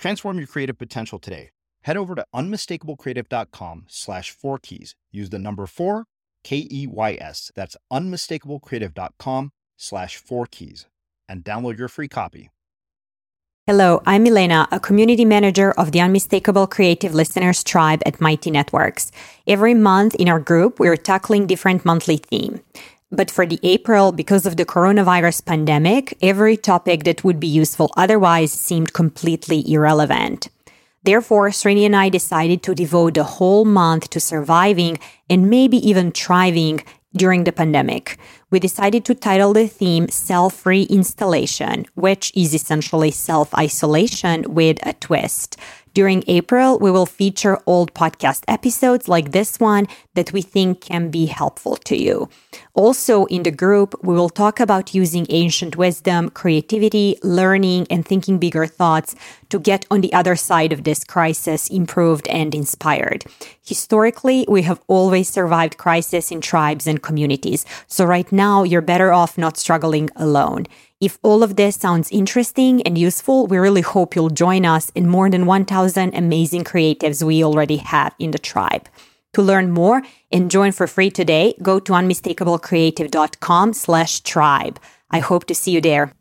Transform your creative potential today. Head over to unmistakablecreative.com/4keys. Use the number 4, K-E-Y-S. That's unmistakablecreative.com/4keys and download your free copy. Hello, I'm Elena, a community manager of the Unmistakable Creative Listeners Tribe at Mighty Networks. Every month in our group, we're tackling different monthly themes. But for the April, because of the coronavirus pandemic, every topic that would be useful otherwise seemed completely irrelevant. Therefore, Srini and I decided to devote the whole month to surviving and maybe even thriving during the pandemic. We decided to title the theme Self-Reinstallation, which is essentially self-isolation with a twist. During April, we will feature old podcast episodes like this one that we think can be helpful to you. Also in the group, we will talk about using ancient wisdom, creativity, learning, and thinking bigger thoughts to get on the other side of this crisis improved and inspired. Historically, we have always survived crisis in tribes and communities. So right now, you're better off not struggling alone. If all of this sounds interesting and useful, we really hope you'll join us in more than 1,000 amazing creatives we already have in the tribe. To learn more and join for free today, go to unmistakablecreative.com/tribe. I hope to see you there.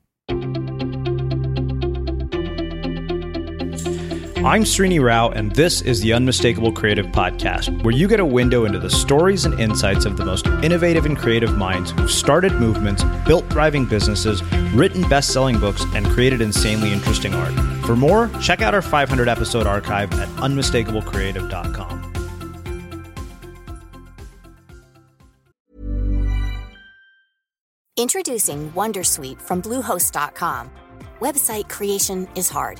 I'm Srini Rao, and this is the Unmistakable Creative Podcast, where you get a window into the stories and insights of the most innovative and creative minds who've started movements, built thriving businesses, written best-selling books, and created insanely interesting art. For more, check out our 500-episode archive at unmistakablecreative.com. Introducing Wondersuite from Bluehost.com. Website creation is hard.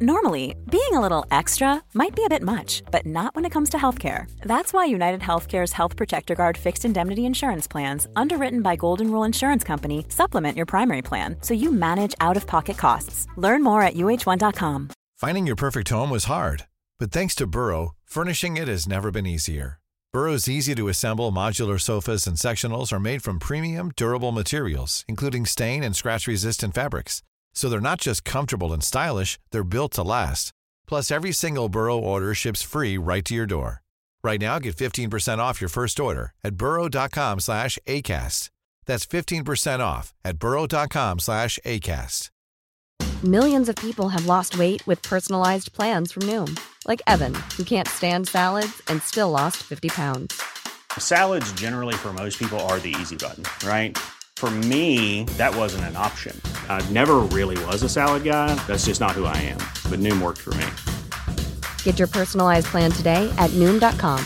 Normally, being a little extra might be a bit much, but not when it comes to healthcare. That's why United Healthcare's Health Protector Guard fixed indemnity insurance plans, underwritten by Golden Rule Insurance Company, supplement your primary plan so you manage out-of-pocket costs. Learn more at uh1.com. Finding your perfect home was hard, but thanks to Burrow, furnishing it has never been easier. Burrow's easy-to-assemble modular sofas and sectionals are made from premium, durable materials, including stain and scratch-resistant fabrics. So they're not just comfortable and stylish, they're built to last. Plus, every single Burrow order ships free right to your door. Right now, get 15% off your first order at burrow.com/ACAST. That's 15% off at burrow.com/ACAST. Millions of people have lost weight with personalized plans from Noom. Like Evan, who can't stand salads and still lost 50 pounds. Salads generally for most people are the easy button, right? For me, that wasn't an option. I never really was a salad guy. That's just not who I am. But Noom worked for me. Get your personalized plan today at Noom.com.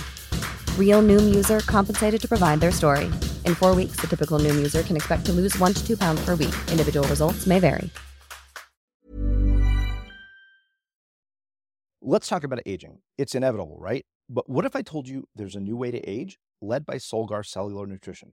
Real Noom user compensated to provide their story. In 4 weeks, the typical Noom user can expect to lose 1 to 2 pounds per week. Individual results may vary. Let's talk about aging. It's inevitable, right? But what if I told you there's a new way to age led by Solgar Cellular Nutrition?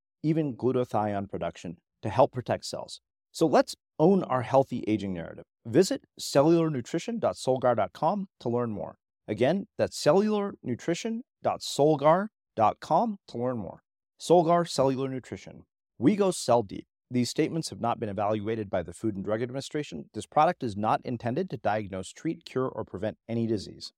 even glutathione production to help protect cells. So let's own our healthy aging narrative. Visit cellularnutrition.solgar.com to learn more. Again, that's cellularnutrition.solgar.com to learn more. Solgar Cellular Nutrition. We go cell deep. These statements have not been evaluated by the Food and Drug Administration. This product is not intended to diagnose, treat, cure, or prevent any disease.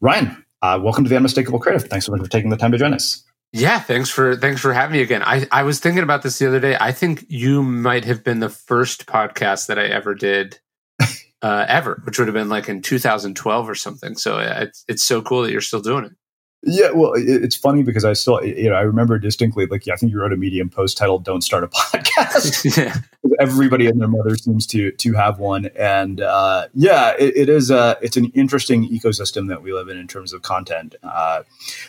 Ryan, welcome to the Unmistakable Creative. Thanks so much for taking the time to join us. Yeah, thanks for having me again. I was thinking about this the other day. I think you might have been the first podcast that I ever did, which would have been like in 2012 or something. So it's so cool that you're still doing it. Yeah, well, it's funny because I still, I remember distinctly, I think you wrote a Medium post titled "Don't Start a Podcast." Yeah. Everybody and their mother seems to have one, and it's an interesting ecosystem that we live in terms of content.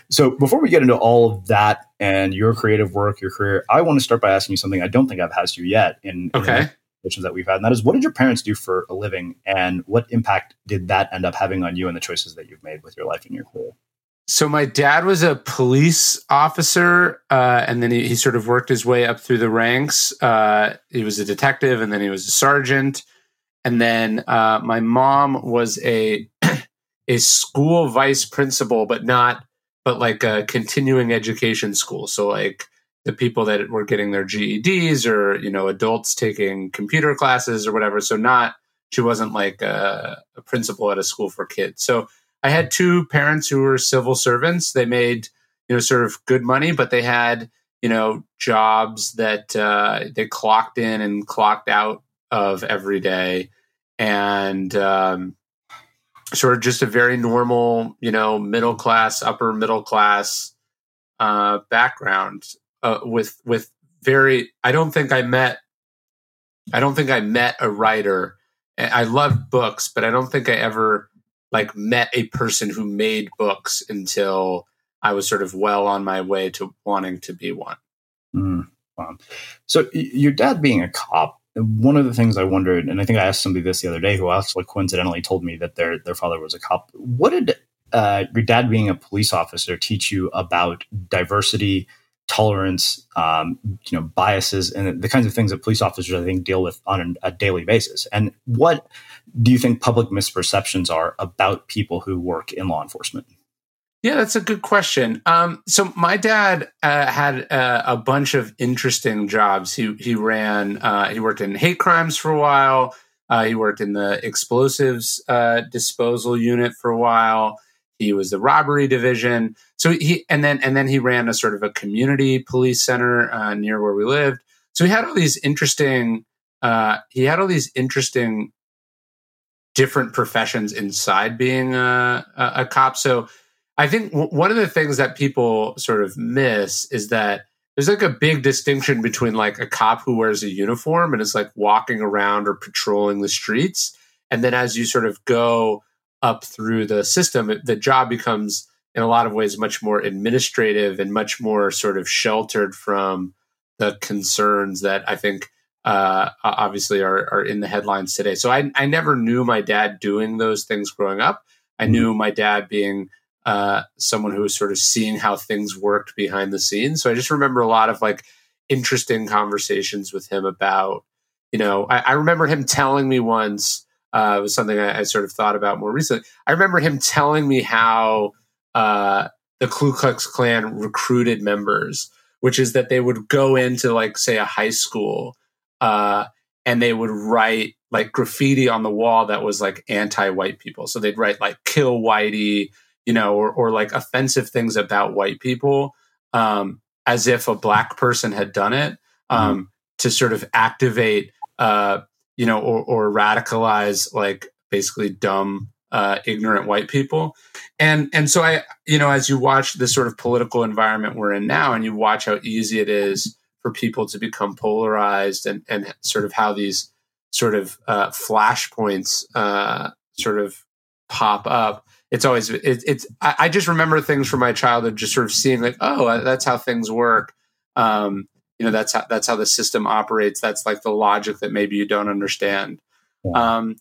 So before we get into all of that and your creative work, your career, I want to start by asking you something I don't think I've asked you yet in the conversations that we've had, and that is, what did your parents do for a living, and what impact did that end up having on you and the choices that you've made with your life and your career? So my dad was a police officer, and then he sort of worked his way up through the ranks. He was a detective, and then he was a sergeant. And then my mom was a school vice principal, but a continuing education school. So the people that were getting their GEDs or, adults taking computer classes or whatever. So she wasn't a principal at a school for kids. So I had 2 parents who were civil servants. They made, sort of good money, but they had, jobs that they clocked in and clocked out of every day, and sort of just a very normal, middle class, upper middle class background with very. I don't think I met a writer. I loved books, but I don't think I ever met a person who made books until I was sort of well on my way to wanting to be one. Mm, wow. So your dad being a cop, one of the things I wondered, and I think I asked somebody this the other day who actually coincidentally told me that their father was a cop. What did your dad being a police officer teach you about diversity, tolerance, biases, and the kinds of things that police officers, I think, deal with on a daily basis? And what do you think public misperceptions are about people who work in law enforcement? Yeah, that's a good question. So my dad had a bunch of interesting jobs. He worked in hate crimes for a while. He worked in the explosives disposal unit for a while. He was the robbery division. So then he ran a sort of a community police center near where we lived. So he had all these interesting different professions inside being a cop. So I think one of the things that people sort of miss is that there's a big distinction between a cop who wears a uniform and is walking around or patrolling the streets. And then as you sort of go up through the system, the job becomes in a lot of ways much more administrative and much more sort of sheltered from the concerns that I think obviously are in the headlines today. So I never knew my dad doing those things growing up. I knew my dad being someone who was sort of seeing how things worked behind the scenes. So I just remember a lot of interesting conversations with him about, I remember him telling me once, it was something I sort of thought about more recently. I remember him telling me how the Ku Klux Klan recruited members, which is that they would go into say a high school and they would write graffiti on the wall that was anti-white people. So they'd write kill whitey, or offensive things about white people. as if a Black person had done it, to sort of activate, or radicalize, like, basically dumb, ignorant white people. And so I, as you watch this sort of political environment we're in now, and you watch how easy it is for people to become polarized, and sort of how these sort of flashpoints sort of pop up. It's always, I just remember things from my childhood, just sort of seeing like, oh, that's how things work. That's how the system operates. That's like the logic that maybe you don't understand. Yeah.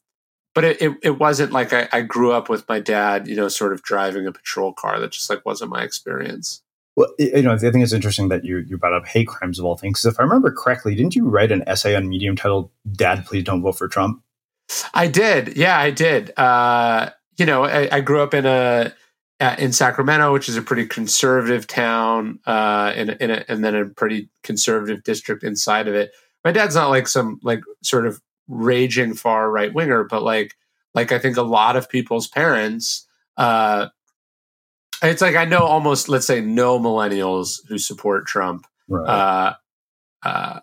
But it wasn't like I grew up with my dad, sort of driving a patrol car. That just like wasn't my experience. Well, I think it's interesting that you brought up hate crimes of all things. Because if I remember correctly, didn't you write an essay on Medium titled "Dad, Please Don't Vote for Trump"? I did. Yeah, I did. I grew up in Sacramento, which is a pretty conservative town, and then a pretty conservative district inside of it. My dad's not like some like sort of raging far right winger, but like I think a lot of people's parents. It's like I know almost, let's say, no millennials who support Trump, right,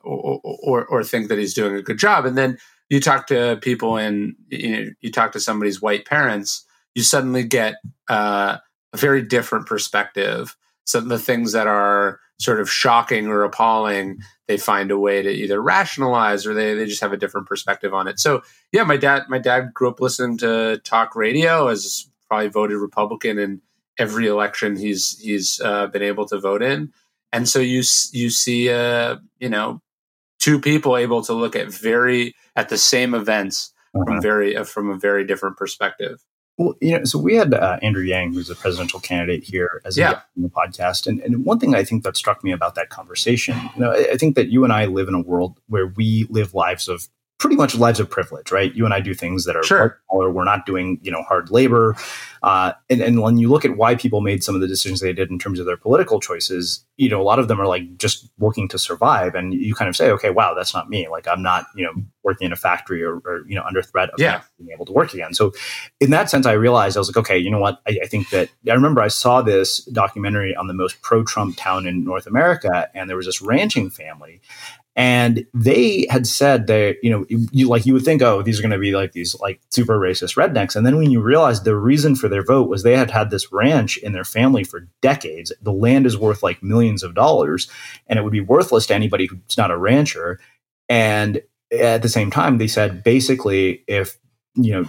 or think that he's doing a good job. And then you talk to people, and you talk to somebody's white parents, you suddenly get a very different perspective. So the things that are sort of shocking or appalling, they find a way to either rationalize, or they just have a different perspective on it. So yeah, my dad grew up listening to talk radio, as probably voted Republican and every election he's been able to vote in. And so you see, two people able to look at the same events from a very different perspective. Well, so we had Andrew Yang, who's a presidential candidate here, as a guest on the podcast. And one thing I think that struck me about that conversation, I think that you and I live in a world where we live lives of privilege, right? You and I do things that are sure. Color. We're not doing, hard labor. And when you look at why people made some of the decisions they did in terms of their political choices, a lot of them are like just working to survive. And you kind of say, okay, wow, that's not me. Like I'm not, working in a factory or under threat of not being able to work again. So in that sense, I realized I was like, okay, you know what? I think that I remember I saw this documentary on the most pro-Trump town in North America. And there was this ranching family. And they had said that, you would think, oh, these are going to be like these like super racist rednecks. And then when you realize the reason for their vote was they had had this ranch in their family for decades. The land is worth like millions of dollars, and it would be worthless to anybody who's not a rancher. And at the same time, they said, basically, if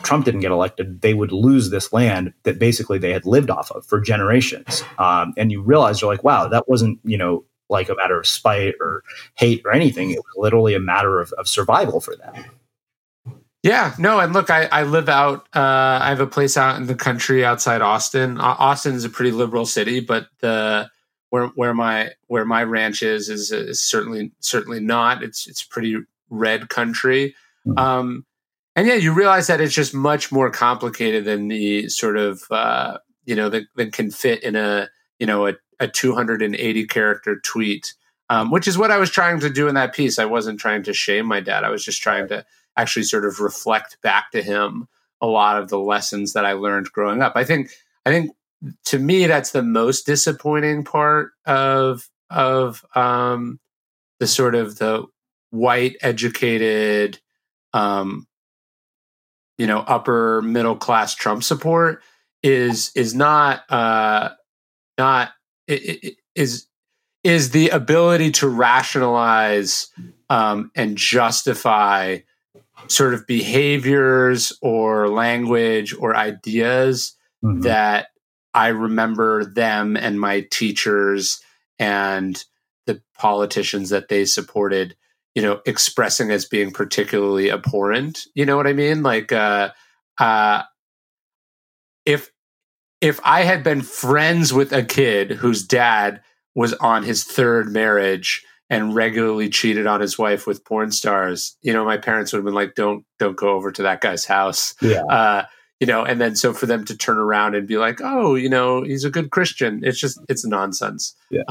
Trump didn't get elected, they would lose this land that basically they had lived off of for generations. And you realize you're like, wow, that wasn't, like a matter of spite or hate or anything. It was literally a matter of survival for them. Yeah, no. And look, I live out, I have a place out in the country outside Austin. Austin is a pretty liberal city, but where my ranch is certainly not. It's pretty red country. Mm-hmm. And yeah, you realize that it's just much more complicated than the sort of, that can fit in a 280 character tweet, which is what I was trying to do in that piece. I wasn't trying to shame my dad. I was just trying to actually sort of reflect back to him a lot of the lessons that I learned growing up. I think to me, that's the most disappointing part of the sort of the white educated, upper middle class Trump support is not. It is the ability to rationalize and justify sort of behaviors or language or ideas mm-hmm. that I remember them and my teachers and the politicians that they supported, expressing as being particularly abhorrent. You know what I mean? Like, if I had been friends with a kid whose dad was on his third marriage and regularly cheated on his wife with porn stars, my parents would have been like, don't go over to that guy's house. Yeah. And then so for them to turn around and be like, oh, he's a good Christian. It's just, it's nonsense. Yeah.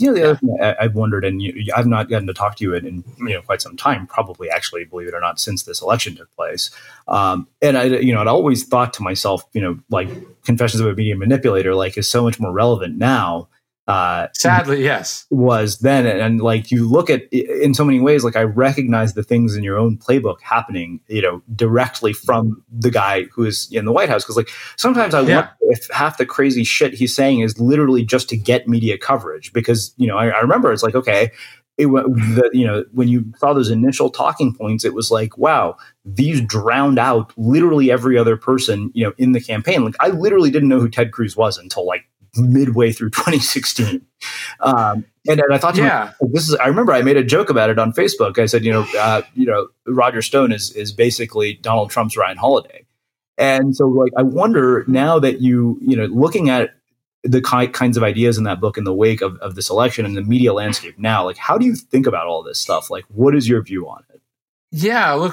The other thing I've wondered, and I've not gotten to talk to you in quite some time, probably actually, believe it or not, since this election took place. And I'd always thought to myself, like Confessions of a Media Manipulator, like is so much more relevant now. Sadly, yes. Was then. And like, you look at in so many ways, like I recognize the things in your own playbook happening, you know, directly from the guy who is in the White House. Cause like sometimes I wonder if half the crazy shit he's saying is literally just to get media coverage. Because, you know, I remember it's like, okay, when you saw those initial talking points, it was like, wow, these drowned out literally every other person, you know, in the campaign. Like I literally didn't know who Ted Cruz was until like midway through 2016. And I thought, I remember I made a joke about it on Facebook. I said, Roger Stone is basically Donald Trump's Ryan Holiday. And so like, I wonder now that you looking at the kinds of ideas in that book in the wake of this election and the media landscape now, like, how do you think about all this stuff? Like, what is your view on it? Yeah, look,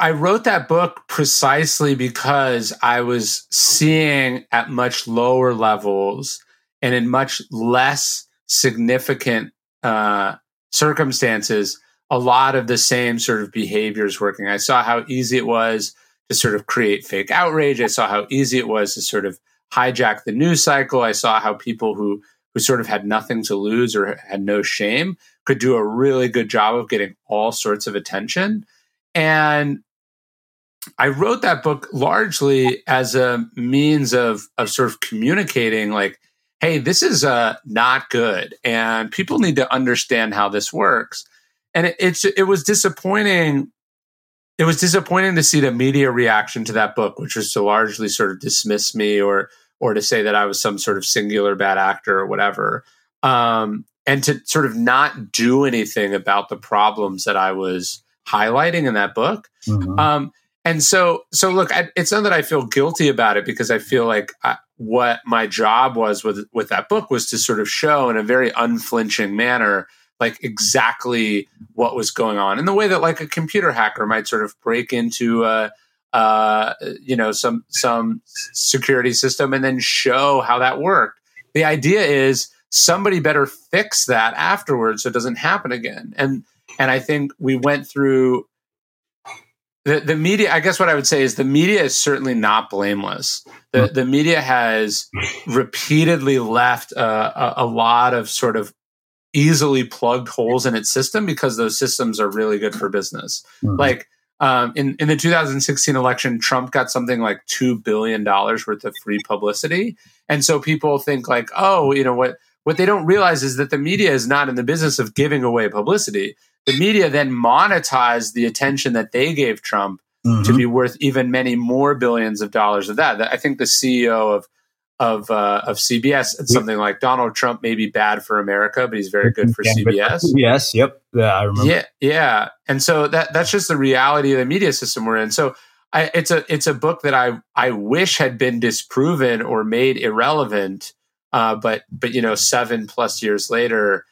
I wrote that book precisely because I was seeing at much lower levels and in much less significant circumstances, a lot of the same sort of behaviors working. I saw how easy it was to sort of create fake outrage. I saw how easy it was to sort of hijack the news cycle. I saw how people who sort of had nothing to lose or had no shame could do a really good job of getting all sorts of attention. And I wrote that book largely as a means of sort of communicating like, hey, this is not good and people need to understand how this works. And it was disappointing. It was disappointing to see the media reaction to that book, which was to largely sort of dismiss me or to say that I was some sort of singular bad actor or whatever. And to sort of not do anything about the problems that I was highlighting in that book. Mm-hmm. And so look, it's not that I feel guilty about it because I feel like what my job was with that book was to sort of show in a very unflinching manner, like exactly what was going on in the way that like a computer hacker might sort of break into some security system and then show how that worked. The idea is somebody better fix that afterwards so it doesn't happen again. And I think we went through the media. I guess what I would say is the media is certainly not blameless. The media has repeatedly left a lot of sort of easily plugged holes in its system because those systems are really good for business. Mm-hmm. Like in the 2016 election, Trump got something like $2 billion worth of free publicity. And so people think like, oh, you know, what they don't realize is that the media is not in the business of giving away publicity. The media then monetized the attention that they gave Trump mm-hmm. to be worth even many more billions of dollars of that. I think the CEO of CBS, it's something like Donald Trump may be bad for America, but he's very good for CBS. Yes, yep, yeah, I remember. Yeah, and so that's just the reality of the media system we're in. So it's a book that I wish had been disproven or made irrelevant, but 7+ years later,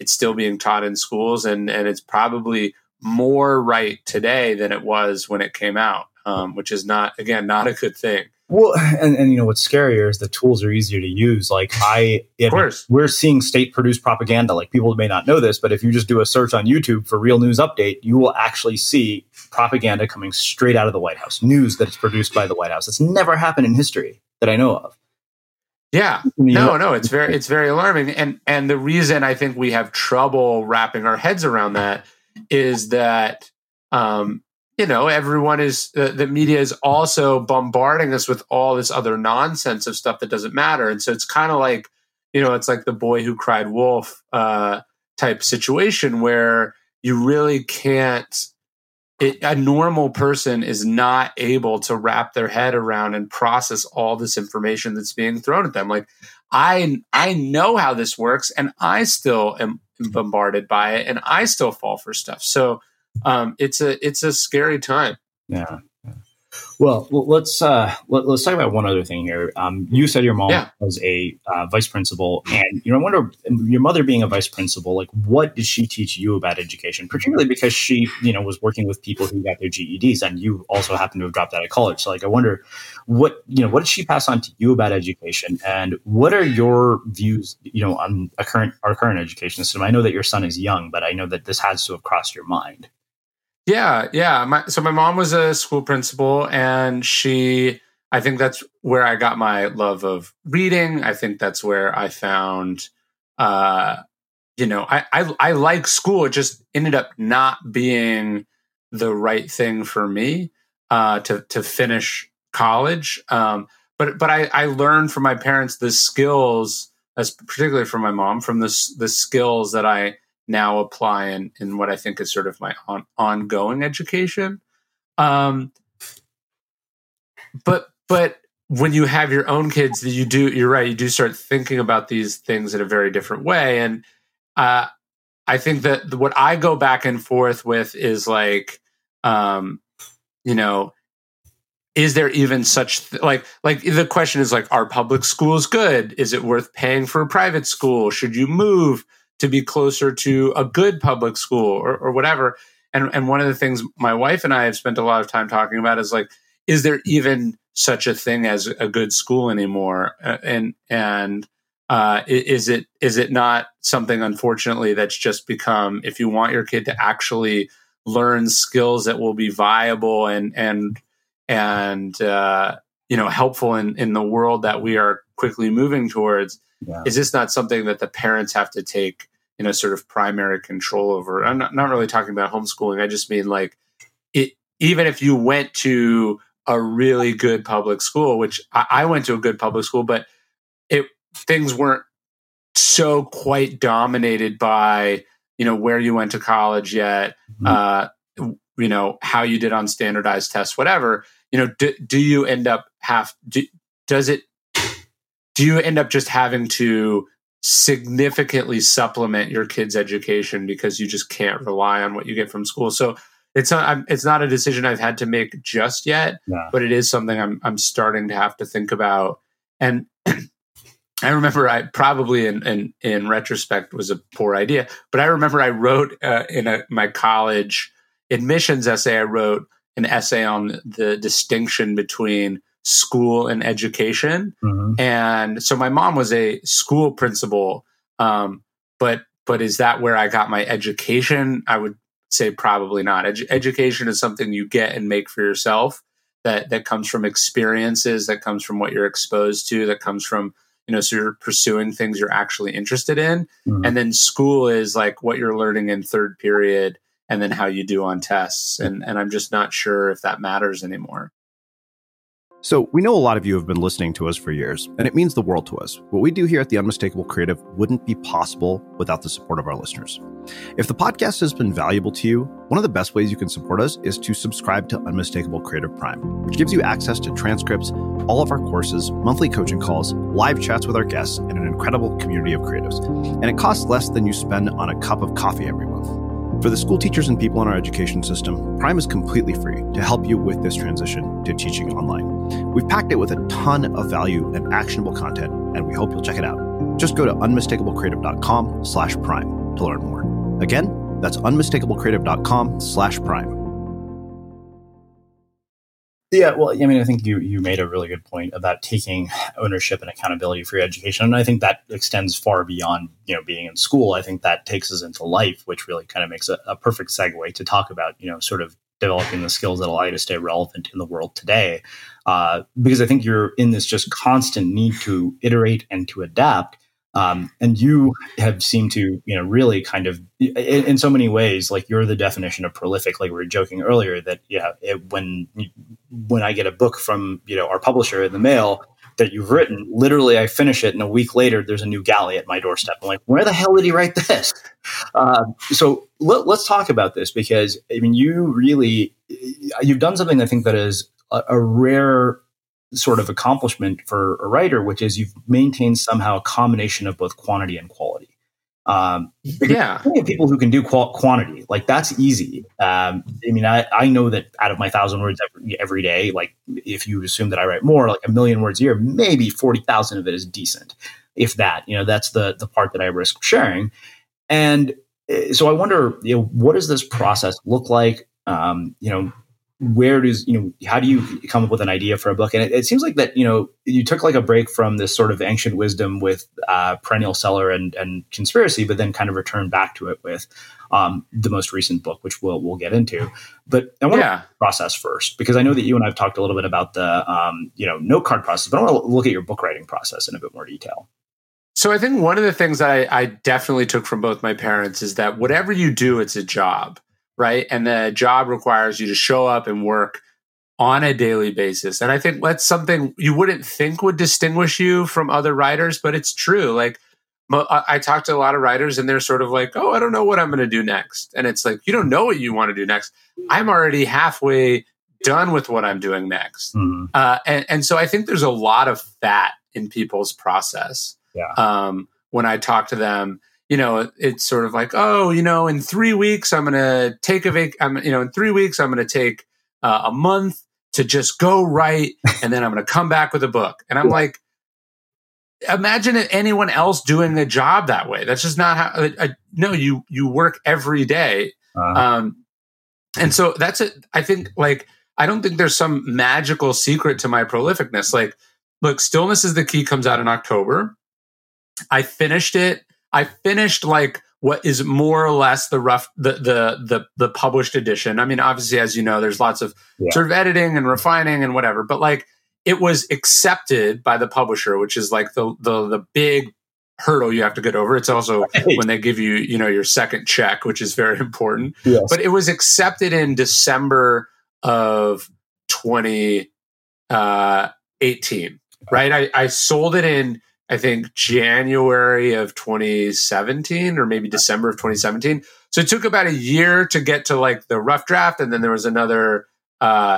it's still being taught in schools, and it's probably more right today than it was when it came out, which is not a good thing. Well, and what's scarier is the tools are easier to use. Like we're seeing state-produced propaganda. Like people may not know this, but if you just do a search on YouTube for Real News Update, you will actually see propaganda coming straight out of the White House, news that is produced by the White House. It's never happened in history that I know of. Yeah, no, it's very alarming. And the reason I think we have trouble wrapping our heads around that is that, everyone is, the media is also bombarding us with all this other nonsense of stuff that doesn't matter. And so it's kind of like, it's like the boy who cried wolf type situation where you really can't, a normal person is not able to wrap their head around and process all this information that's being thrown at them. Like I know how this works and I still am bombarded by it and I still fall for stuff. So, it's a scary time. Yeah. Well, let's talk about one other thing here. You said your mom was a vice principal, and I wonder, your mother being a vice principal, like what did she teach you about education? Particularly because she, was working with people who got their GEDs, and you also happen to have dropped out of college. So, like, I wonder what did she pass on to you about education, and what are your views, on our current education system? I know that your son is young, but I know that this has to have crossed your mind. Yeah. So my mom was a school principal, and I think that's where I got my love of reading. I think that's where I found I like school. It just ended up not being the right thing for me to finish college. But I learned from my parents the skills, as particularly from my mom, from the skills that I now apply in what I think is sort of my ongoing education. But when you have your own kids, you do start thinking about these things in a very different way. And I think that what I go back and forth with is like, is there even such like the question is like, are public schools good? Is it worth paying for a private school? Should you move to be closer to a good public school or whatever? And one of the things my wife and I have spent a lot of time talking about is like, is there even such a thing as a good school anymore? And is it not something, unfortunately, that's just become, if you want your kid to actually learn skills that will be viable and helpful in the world that we are quickly moving towards, yeah. Is this not something that the parents have to take, sort of primary control over? I'm not really talking about homeschooling. I just mean like, it, even if you went to a really good public school, which I went to a good public school, but things weren't so quite dominated by, where you went to college yet, mm-hmm. How you did on standardized tests, whatever, do you end up just having to significantly supplement your kids' education because you just can't rely on what you get from school? So it's not a decision I've had to make just yet, yeah. But it is something I'm starting to have to think about. And I remember I probably in retrospect was a poor idea, but I remember I wrote in my college admissions essay, I wrote an essay on the distinction between school and education. Mm-hmm. And so my mom was a school principal, but is that where I got my education? I would say probably not. Education is something you get and make for yourself that comes from experiences, that comes from what you're exposed to, that comes from, so you're pursuing things you're actually interested in. Mm-hmm. And then school is like what you're learning in third period and then how you do on tests. And I'm just not sure if that matters anymore. So we know a lot of you have been listening to us for years, and it means the world to us. What we do here at The Unmistakable Creative wouldn't be possible without the support of our listeners. If the podcast has been valuable to you, one of the best ways you can support us is to subscribe to Unmistakable Creative Prime, which gives you access to transcripts, all of our courses, monthly coaching calls, live chats with our guests, and an incredible community of creatives. And it costs less than you spend on a cup of coffee every month. For the school teachers and people in our education system, Prime is completely free to help you with this transition to teaching online. We've packed it with a ton of value and actionable content, and we hope you'll check it out. Just go to unmistakablecreative.com/prime to learn more. Again, that's unmistakablecreative.com/prime. Yeah, well, I mean, I think you made a really good point about taking ownership and accountability for your education. And I think that extends far beyond, being in school. I think that takes us into life, which really kind of makes a perfect segue to talk about, sort of developing the skills that allow you to stay relevant in the world today. Because I think you're in this just constant need to iterate and to adapt. And you have seemed to, really kind of in so many ways, like you're the definition of prolific. Like we were joking earlier that, when I get a book from, our publisher in the mail that you've written, literally I finish it and a week later, there's a new galley at my doorstep. I'm like, where the hell did he write this? So let's talk about this because, I mean, you've done something I think that is a rare sort of accomplishment for a writer, which is you've maintained somehow a combination of both quantity and quality. Yeah, people who can do quantity, like that's easy. I know that out of my 1,000 words every day, like if you assume that I write more, like 1 million words a year, maybe 40,000 of it is decent. If that, that's the part that I risk sharing. And so I wonder, what does this process look like? How do you come up with an idea for a book? And it seems like that, you took like a break from this sort of ancient wisdom with Perennial Seller and Conspiracy, but then kind of returned back to it with the most recent book, which we'll get into. But I want to process first, because I know that you and I've talked a little bit about the note card process, but I want to look at your book writing process in a bit more detail. So I think one of the things that I definitely took from both my parents is that whatever you do, it's a job, right? And the job requires you to show up and work on a daily basis. And I think that's something you wouldn't think would distinguish you from other writers, but it's true. Like, I talk to a lot of writers and they're sort of like, oh, I don't know what I'm going to do next. And it's like, you don't know what you want to do next. I'm already halfway done with what I'm doing next. Mm-hmm. And so I think there's a lot of fat in people's process. Yeah. When I talk to them, you know, it's sort of like, oh, you know, in 3 weeks, I'm going to take a vac. In 3 weeks, I'm going to take a month to just go write. And then I'm going to come back with a book. And I'm like, imagine anyone else doing the job that way. That's just not how. No, you work every day, and so that's it. I think I don't think there's some magical secret to my prolificness. Like, look, Stillness is the Key comes out in October. I finished it. I finished what is more or less the published edition. I mean, obviously, as you know, there's lots of sort of editing and refining and whatever, but it was accepted by the publisher, which is the big hurdle you have to get over. It's also when they give you, your second check, which is very important. Yes. But it was accepted in December of 2018, right? I sold it in, I think, January of 2017 or maybe December of 2017. So it took about a year to get to the rough draft. And then there was another, 6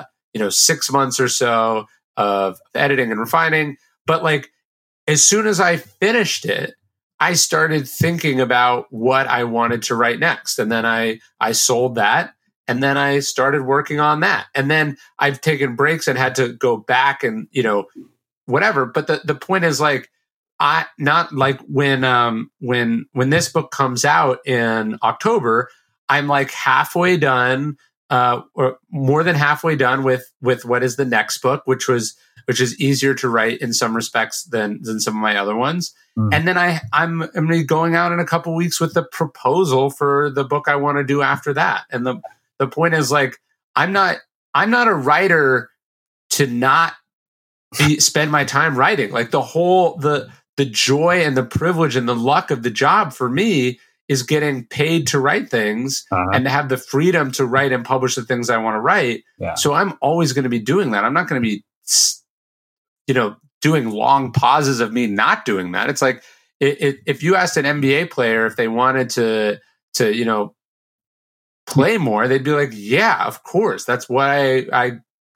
months or so of editing and refining. But as soon as I finished it, I started thinking about what I wanted to write next. And then I sold that. And then I started working on that. And then I've taken breaks and had to go back and, whatever. But the point is I not when this book comes out in October, I'm halfway done. Or more than halfway done with what is the next book, which is easier to write in some respects than some of my other ones. Mm. And then I'm going out in a couple weeks with the proposal for the book I want to do after that. And the point is I'm not a writer to not spend my time writing. The whole the joy and the privilege and the luck of the job for me is getting paid to write things and to have the freedom to write and publish the things I want to write. Yeah. So I'm always going to be doing that. I'm not going to be, doing long pauses of me not doing that. It's if you asked an NBA player if they wanted to play more, they'd be like, yeah, of course. That's what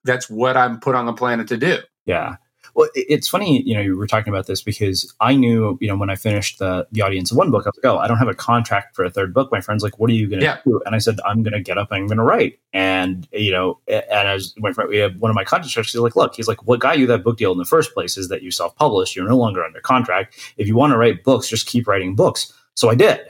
that's what I'm put on the planet to do. Yeah. Well, it's funny, you were talking about this because I knew, when I finished the Audience of One book, I was like, oh, I don't have a contract for a third book. My friend's like, what are you going to do? And I said, I'm going to get up and I'm going to write. And, my friend, we have one of my contracts, he's like, look, what got you that book deal in the first place is that you self-published. You're no longer under contract. If you want to write books, just keep writing books. So I did.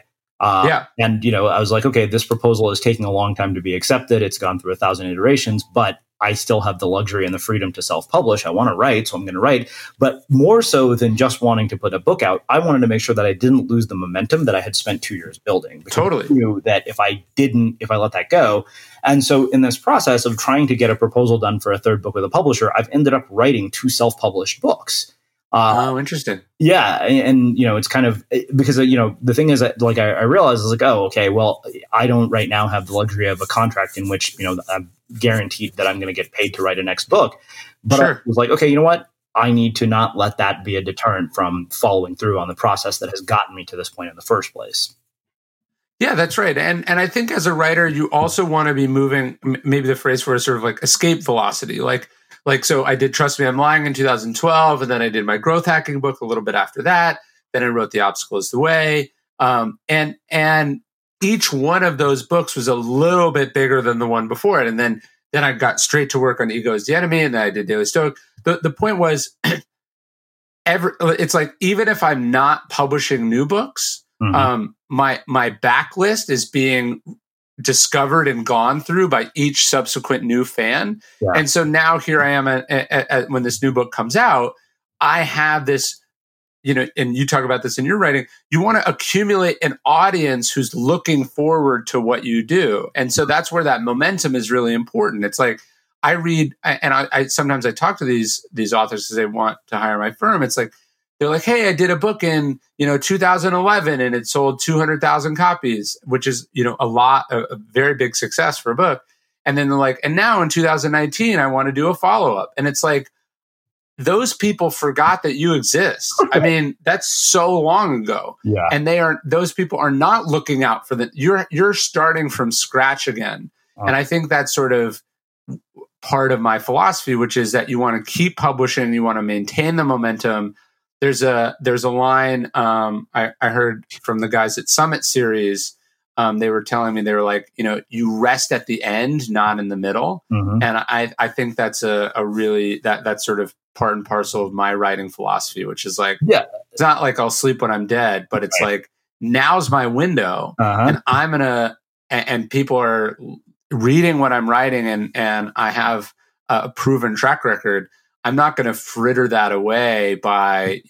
And, I was like, okay, this proposal is taking a long time to be accepted. It's gone through 1,000 iterations, but I still have the luxury and the freedom to self-publish. I want to write, so I'm going to write. But more so than just wanting to put a book out, I wanted to make sure that I didn't lose the momentum that I had spent 2 years building. Totally. I knew that if I let that go. And so in this process of trying to get a proposal done for a third book with a publisher, I've ended up writing 2 self-published books. Oh, interesting. Yeah. And, it's kind of because, the thing is that I realized I was like, oh, okay, well, I don't right now have the luxury of a contract in which, I'm guaranteed that I'm going to get paid to write a next book. But sure. I was like, okay, you know what? I need to not let that be a deterrent from following through on the process that has gotten me to this point in the first place. Yeah, that's right. And I think as a writer, you also want to be moving, maybe the phrase for sort of escape velocity, so I did Trust Me, I'm Lying in 2012, and then I did my growth hacking book a little bit after that. Then I wrote The Obstacle is the Way. And each one of those books was a little bit bigger than the one before it. And then I got straight to work on Ego is the Enemy, and then I did Daily Stoic. The point was, even if I'm not publishing new books, my backlist is being discovered and gone through by each subsequent new fan. Yeah. And so now here I am when this new book comes out, I have this, and you talk about this in your writing, you want to accumulate an audience who's looking forward to what you do. And so that's where that momentum is really important. It's I read, and I sometimes I talk to these authors because they want to hire my firm. It's They're like, hey, I did a book in, 2011 and it sold 200,000 copies, which is, a very big success for a book. And then they're like, and now in 2019, I want to do a follow-up. And it's like, those people forgot that you exist. I mean, that's so long ago. Yeah. And those people are not looking out for you're starting from scratch again. Oh. And I think that's sort of part of my philosophy, which is that you want to keep publishing, you want to maintain the momentum. There's a line I heard from the guys at Summit Series. They were telling me, they were like, you rest at the end, not in the middle. Mm-hmm. And I think that's a really, that's sort of part and parcel of my writing philosophy, which is like, it's not like I'll sleep when I'm dead, but it's like, now's my window and I'm going to, and people are reading what I'm writing and I have a proven track record. I'm not going to fritter that away by,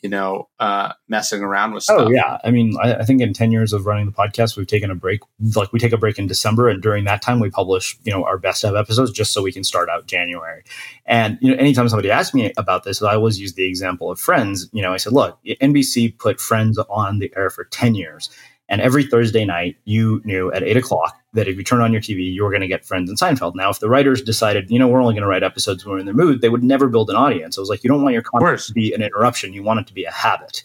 messing around with stuff. Oh, yeah. I mean, I think in 10 years of running the podcast, we've taken a break. Like, we take a break in December, and during that time, we publish, our best of episodes just so we can start out January. And, anytime somebody asks me about this, I always use the example of Friends. I said, look, NBC put Friends on the air for 10 years. And every Thursday night, you knew at 8:00 that if you turn on your TV, you were going to get Friends and Seinfeld. Now, if the writers decided, we're only going to write episodes when we're in the mood, they would never build an audience. I was like, you don't want your content to be an interruption. You want it to be a habit.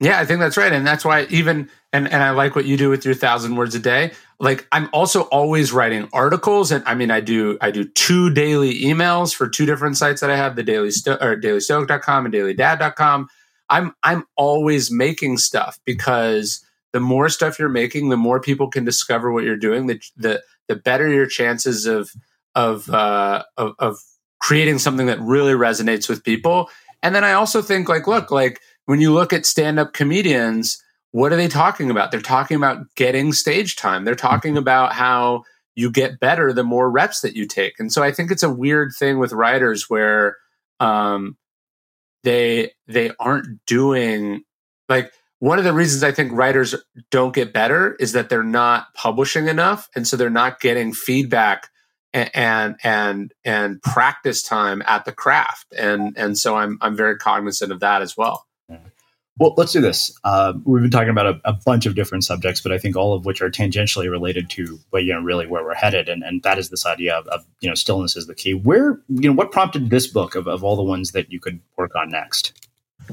Yeah, I think that's right. And that's why and I like what you do with your 1,000 words a day. Like, I'm also always writing articles. And I mean, I do 2 daily emails for 2 different sites that I have, the DailyStoic.com and DailyDad.com. I'm always making stuff, because the more stuff you're making, the more people can discover what you're doing. The better your chances of creating something that really resonates with people. And then I also think, when you look at stand-up comedians, what are they talking about? They're talking about getting stage time. They're talking about how you get better the more reps that you take. And so I think it's a weird thing with writers where they aren't doing, like, one of the reasons I think writers don't get better is that they're not publishing enough. And so they're not getting feedback and practice time at the craft. And so I'm very cognizant of that as well. Well, let's do this. We've been talking about a bunch of different subjects, but I think all of which are tangentially related to, really where we're headed. And that is this idea of stillness is the key. Where, what prompted this book of all the ones that you could work on next?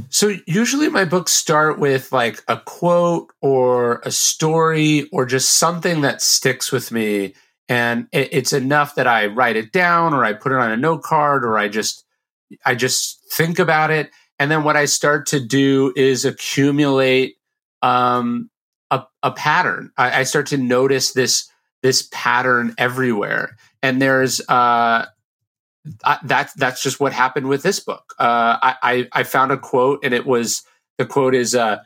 So usually my books start with like a quote or a story or just something that sticks with me. And it's enough that I write it down, or I put it on a note card, or I just think about it. And then what I start to do is accumulate a pattern. I start to notice this pattern everywhere. And there's that's just what happened with this book. I found a quote, and the quote is Tao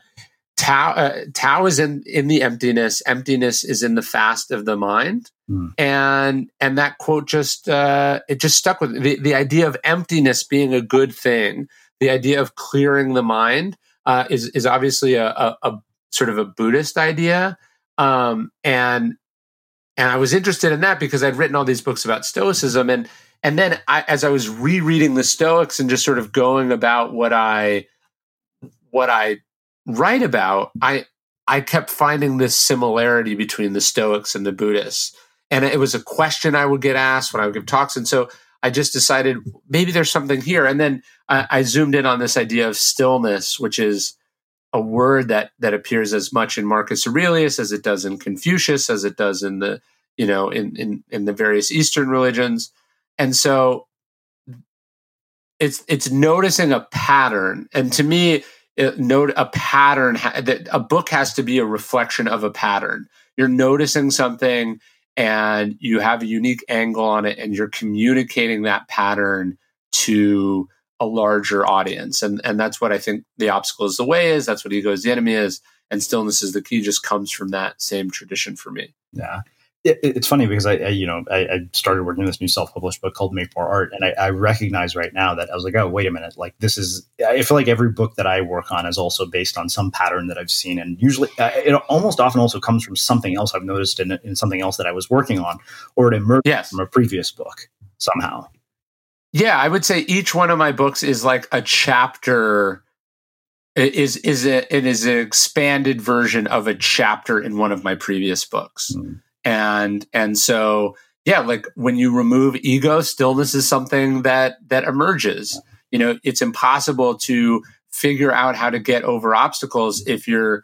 is in the emptiness. Emptiness is in the fast of the mind. Mm. And that quote just stuck with me. The idea of emptiness being a good thing. The idea of clearing the mind is obviously a sort of a Buddhist idea, and I was interested in that because I'd written all these books about Stoicism, and then as I was rereading the Stoics and just sort of going about what I write about, I kept finding this similarity between the Stoics and the Buddhists, and it was a question I would get asked when I would give talks, and so I just decided maybe there's something here. And then I zoomed in on this idea of stillness, which is a word that appears as much in Marcus Aurelius as it does in Confucius, as it does in the, in the various Eastern religions. And so it's noticing a pattern. And to me, that a book has to be a reflection of a pattern. You're noticing something, and you have a unique angle on it, and you're communicating that pattern to a larger audience. And that's what I think The Obstacle is the Way is. That's what Ego is the Enemy is. And Stillness is the Key just comes from that same tradition for me. Yeah. It's funny because I started working on this new self-published book called Make More Art. And I recognize right now that I was like, oh, wait a minute. Like, I feel like every book that I work on is also based on some pattern that I've seen. And usually it almost often also comes from something else I've noticed in something else that I was working on, or it emerged from a previous book somehow. Yeah, I would say each one of my books is like a chapter It is an expanded version of a chapter in one of my previous books. Mm. And so, yeah, like when you remove ego, stillness is something that emerges. You know, it's impossible to figure out how to get over obstacles if your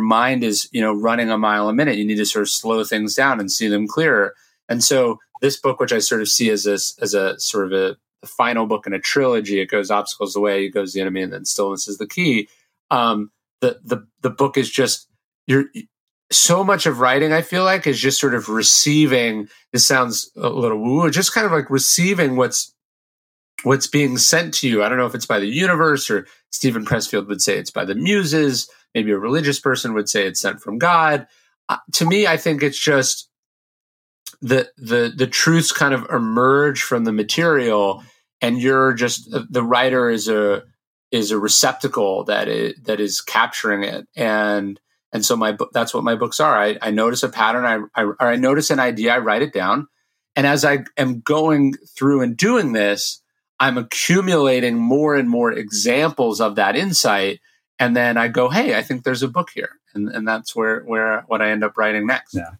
mind is, you know, running a mile a minute. You need to sort of slow things down and see them clearer. And so this book, which I sort of see as a sort of the final book in a trilogy, it goes Obstacles the Way, it goes The Enemy, and then Stillness is the Key. The book is just, you're so much of writing, I feel like, is just sort of receiving. This sounds a little woo-woo, just kind of like receiving what's being sent to you. I don't know if it's by the universe, or Stephen Pressfield would say it's by the muses. Maybe a religious person would say it's sent from God. To me, I think it's just the truths kind of emerge from the material, and you're just, the writer is a receptacle that is capturing it. And so that's what my books are. I notice a pattern, I notice an idea, I write it down, and as I am going through and doing this, I'm accumulating more and more examples of that insight. And then I go, hey, I think there's a book here. And that's where what I end up writing next. Yeah.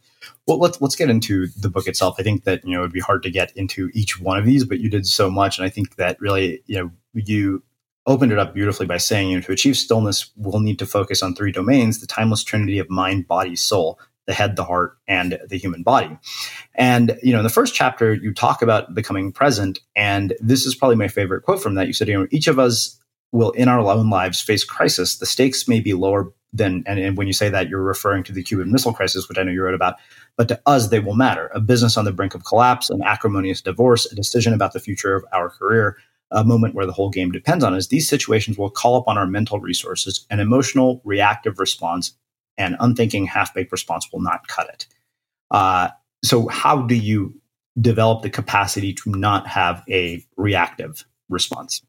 Well, let's get into the book itself. I think that, you know, it'd be hard to get into each one of these, but you did so much. And I think that really, you know, you opened it up beautifully by saying, you know, to achieve stillness, we'll need to focus on three domains: the timeless trinity of mind, body, soul, the head, the heart, and the human body. And, you know, in the first chapter, you talk about becoming present. And this is probably my favorite quote from that. You said, you know, each of us will in our own lives face crisis. The stakes may be lower than, and when you say that, you're referring to the Cuban Missile Crisis, which I know you wrote about, but to us, they will matter. A business on the brink of collapse, an acrimonious divorce, a decision about the future of our career, a moment where the whole game depends on us. These situations will call upon our mental resources. An emotional, reactive response and unthinking, half-baked response will not cut it. So how do you develop the capacity to not have a reactive response?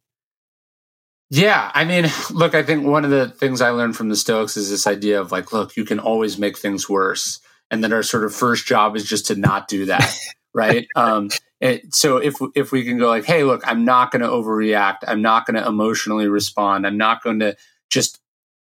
Yeah, I mean, look, I think one of the things I learned from the Stoics is this idea of like, look, you can always make things worse. And then our sort of first job is just to not do that, right? So if we can go like, hey, look, I'm not going to overreact. I'm not going to emotionally respond. I'm not going to just,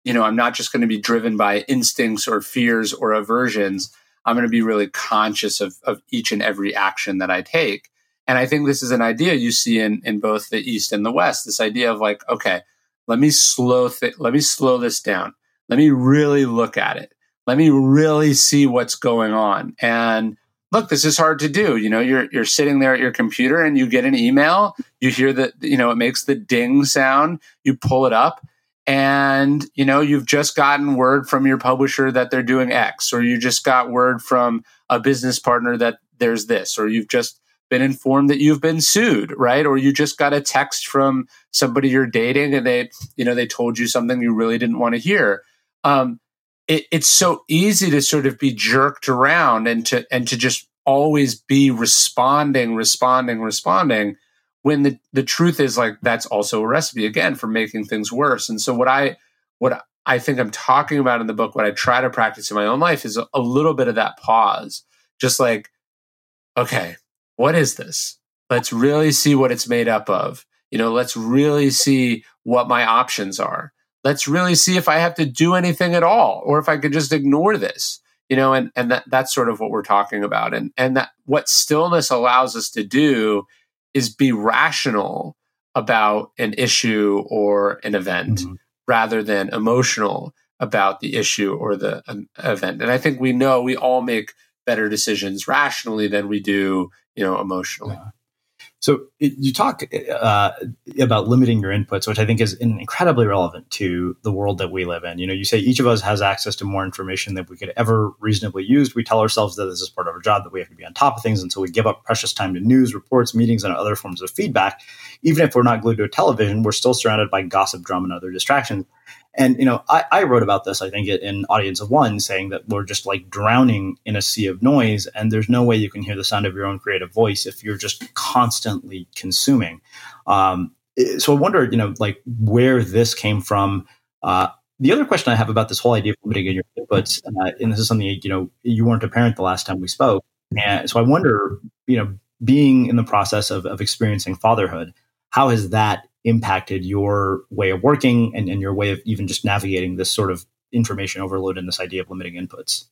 you know, I'm not just going to be driven by instincts or fears or aversions. I'm going to be really conscious of each and every action that I take. And I think this is an idea you see in both the East and the West, this idea of like, okay, let me slow this down. Let me really look at it. Let me really see what's going on. And look, this is hard to do. You know, you're sitting there at your computer and you get an email, you hear that, you know, it makes the ding sound, you pull it up and, you know, you've just gotten word from your publisher that they're doing X, or you just got word from a business partner that there's this, or you've just been informed that you've been sued, right? Or you just got a text from somebody you're dating and they, you know, they told you something you really didn't want to hear. It's so easy to sort of be jerked around and to just always be responding, when the truth is like, that's also a recipe again for making things worse. And so what I think I'm talking about in the book, what I try to practice in my own life is a little bit of that pause, just like, okay, what is this? Let's really see what it's made up of. You know, let's really see what my options are. Let's really see if I have to do anything at all, or if I could just ignore this, you know, and that's sort of what we're talking about. And that what stillness allows us to do is be rational about an issue or an event, mm-hmm. rather than emotional about the issue or the event. And I think we know we all make better decisions rationally than we do, you know, emotionally. Yeah. So you talk about limiting your inputs, which I think is incredibly relevant to the world that we live in. You know, you say each of us has access to more information than we could ever reasonably use. We tell ourselves that this is part of our job, that we have to be on top of things, and so we give up precious time to news, reports, meetings, and other forms of feedback. Even if we're not glued to a television, we're still surrounded by gossip, drama, and other distractions. And, you know, I wrote about this, I think, in Audience of One, saying that we're just like drowning in a sea of noise, and there's no way you can hear the sound of your own creative voice if you're just constantly consuming. So I wonder, you know, like where this came from. The other question I have about this whole idea of limiting your inputs, and this is something, you know, you weren't a parent the last time we spoke. And so I wonder, you know, being in the process of experiencing fatherhood, how has that impacted your way of working and your way of even just navigating this sort of information overload and this idea of limiting inputs?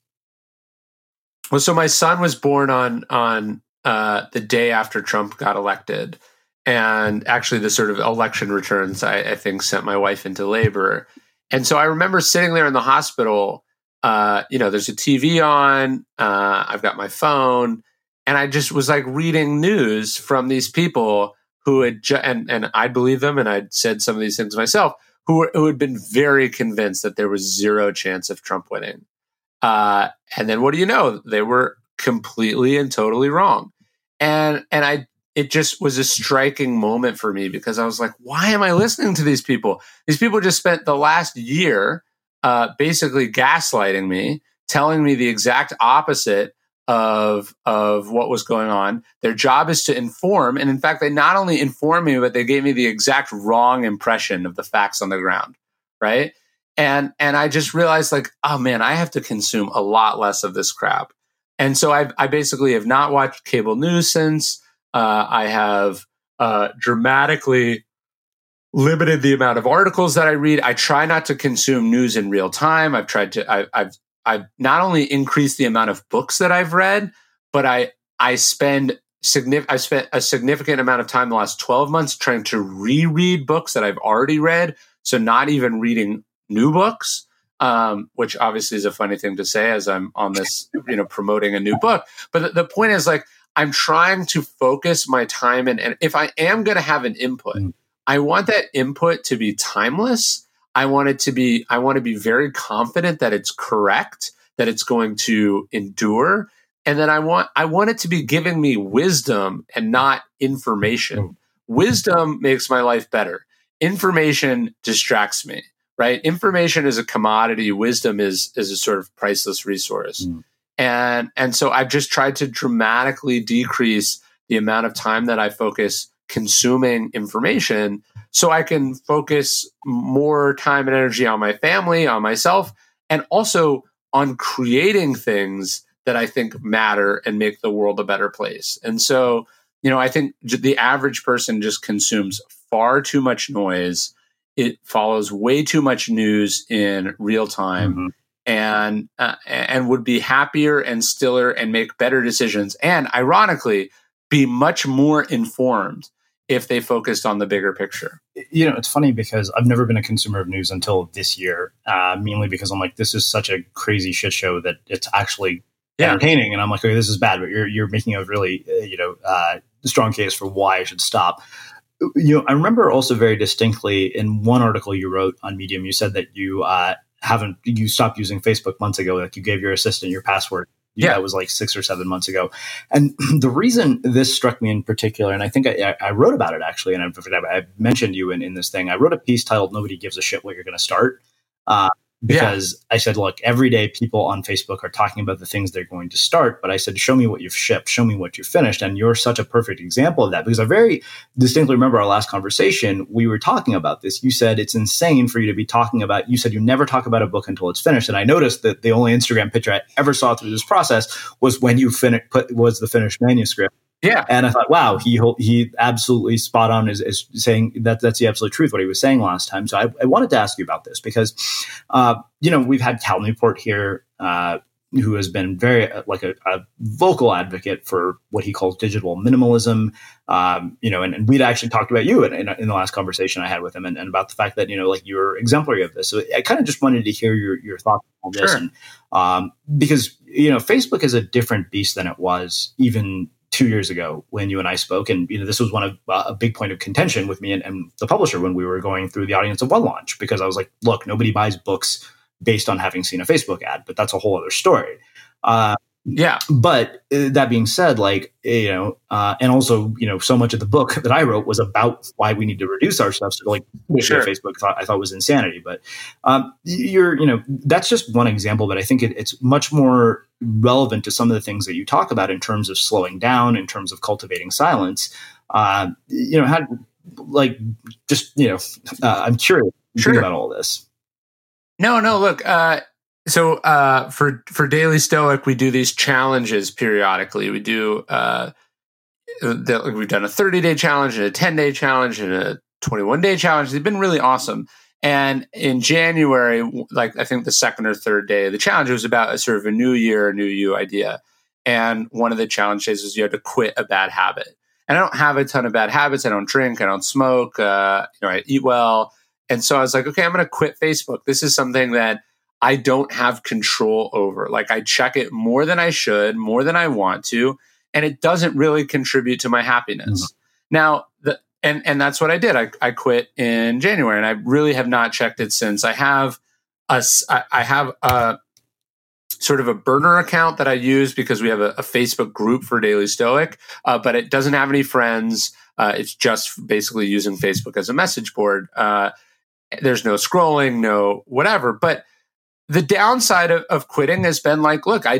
Well, so my son was born on the day after Trump got elected. And actually the sort of election returns, I think, sent my wife into labor. And so I remember sitting there in the hospital, there's a TV on, I've got my phone, and I just was like reading news from these people who had, and I believe them, and I'd said some of these things myself, who had been very convinced that there was zero chance of Trump winning. And then what do you know? They were completely and totally wrong. It just was a striking moment for me because I was like, why am I listening to these people? These people just spent the last year basically gaslighting me, telling me the exact opposite of what was going on. Their job is to inform. And in fact, they not only informed me, but they gave me the exact wrong impression of the facts on the ground, right? And I just realized like, oh man, I have to consume a lot less of this crap. And so I basically have not watched cable news since. I have dramatically limited the amount of articles that I read. I try not to consume news in real time. I've not only increased the amount of books that I've read, but I've spent a significant amount of time the last 12 months trying to reread books that I've already read. So not even reading new books, which obviously is a funny thing to say as I'm on this, promoting a new book. But the point is like, I'm trying to focus my time. And if I am going to have an input, I want that input to be timeless. I want to be very confident that it's correct, that it's going to endure. And then I want it to be giving me wisdom and not information. Wisdom makes my life better. Information distracts me, right? Information is a commodity. Wisdom is a sort of priceless resource. And so I've just tried to dramatically decrease the amount of time that I focus consuming information so I can focus more time and energy on my family, on myself, and also on creating things that I think matter and make the world a better place. And so, I think the average person just consumes far too much noise. It follows way too much news in real time. Mm-hmm. And would be happier and stiller and make better decisions and, ironically, be much more informed if they focused on the bigger picture. It's funny because I've never been a consumer of news until this year, mainly because I'm like, this is such a crazy shit show that it's actually entertaining. And I'm like, okay, this is bad, but you're making a really strong case for why I should stop. I remember also very distinctly in one article you wrote on Medium, you said that you stopped using Facebook months ago, like you gave your assistant your password. Yeah. That was like 6 or 7 months ago. And the reason this struck me in particular, and I think I wrote about it actually, and I mentioned you in this thing, I wrote a piece titled Nobody Gives a Shit What You're Going to Start. Because I said, look, every day people on Facebook are talking about the things they're going to start. But I said, show me what you've shipped, show me what you've finished. And you're such a perfect example of that, because I very distinctly remember our last conversation. We were talking about this. You said it's insane for you to be talking about, you said you never talk about a book until it's finished. And I noticed that the only Instagram picture I ever saw through this process was when you was the finished manuscript. Yeah. And I thought, wow, he absolutely spot on is saying that's the absolute truth, what he was saying last time. So I wanted to ask you about this because, we've had Cal Newport here, who has been very like a vocal advocate for what he calls digital minimalism. And we'd actually talked about you in the last conversation I had with him and about the fact that, you're exemplary of this. So I kind of just wanted to hear your thoughts on all this. Sure. And, because, Facebook is a different beast than it was even 2 years ago when you and I spoke, and this was one of a big point of contention with me and the publisher when we were going through the Audience of One launch, because I was like, look, nobody buys books based on having seen a Facebook ad, but that's a whole other story. But that being said, and also, so much of the book that I wrote was about why we need to reduce our stuff. So Facebook I thought was insanity, but that's just one example, but I think it's much more relevant to some of the things that you talk about in terms of slowing down, in terms of cultivating silence. I'm curious about all this. No, look, So for Daily Stoic, we do these challenges periodically. We do we've done a 30-day challenge and a 10-day challenge and a 21-day challenge. They've been really awesome. And in January, like I think the second or third day of the challenge, it was about a sort of a new year, new you idea. And one of the challenges was you had to quit a bad habit. And I don't have a ton of bad habits. I don't drink. I don't smoke. I eat well. And so I was like, okay, I'm going to quit Facebook. This is something that I don't have control over. Like I check it more than I should, more than I want to, and it doesn't really contribute to my happiness. Mm-hmm. Now, and that's what I did. I quit in January, and I really have not checked it since. I have a sort of a burner account that I use because we have a Facebook group for Daily Stoic, but it doesn't have any friends. It's just basically using Facebook as a message board. There's no scrolling, no whatever. But the downside of quitting has been like, look, I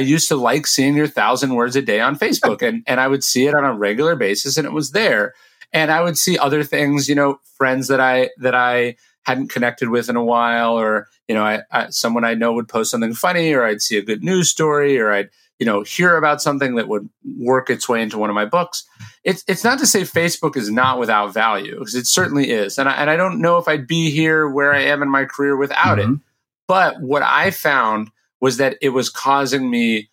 used to like seeing your 1,000 words a day on Facebook, and I would see it on a regular basis, and it was there. And I would see other things, friends that I hadn't connected with in a while, or, someone I know would post something funny, or I'd see a good news story, or I'd, hear about something that would work its way into one of my books. It's not to say Facebook is not without value, because it certainly is. And I don't know if I'd be here where I am in my career without mm-hmm. it. But what I found was that it was causing me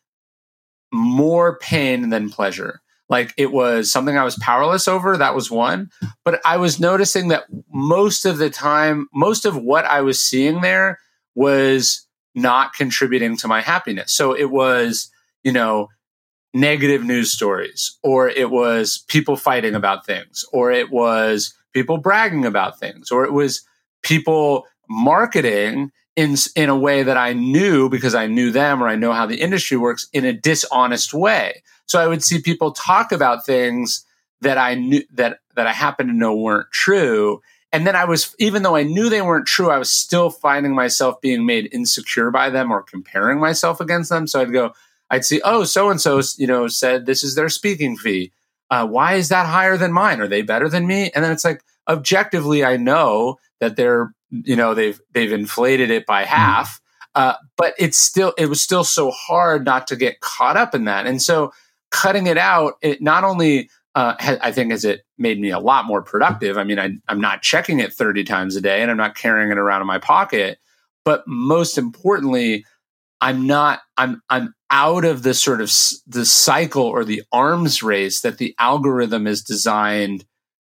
more pain than pleasure. Like it was something I was powerless over. That was one. But I was noticing that most of the time, most of what I was seeing there was not contributing to my happiness. So it was, negative news stories, or it was people fighting about things, or it was people bragging about things, or it was people marketing in a way that I knew, because I knew them, or I know how the industry works, in a dishonest way. So I would see people talk about things that I knew that I happened to know weren't true. And then even though I knew they weren't true, I was still finding myself being made insecure by them or comparing myself against them. So I'd see, oh, so-and-so, said this is their speaking fee. Why is that higher than mine? Are they better than me? And then it's like, objectively, I know that they're, they've inflated it by half, but it was still so hard not to get caught up in that. And so cutting it out, it not only, I think, has it made me a lot more productive. I mean, I'm not checking it 30 times a day, and I'm not carrying it around in my pocket, but most importantly, I'm out of the sort of the cycle or the arms race that the algorithm is designed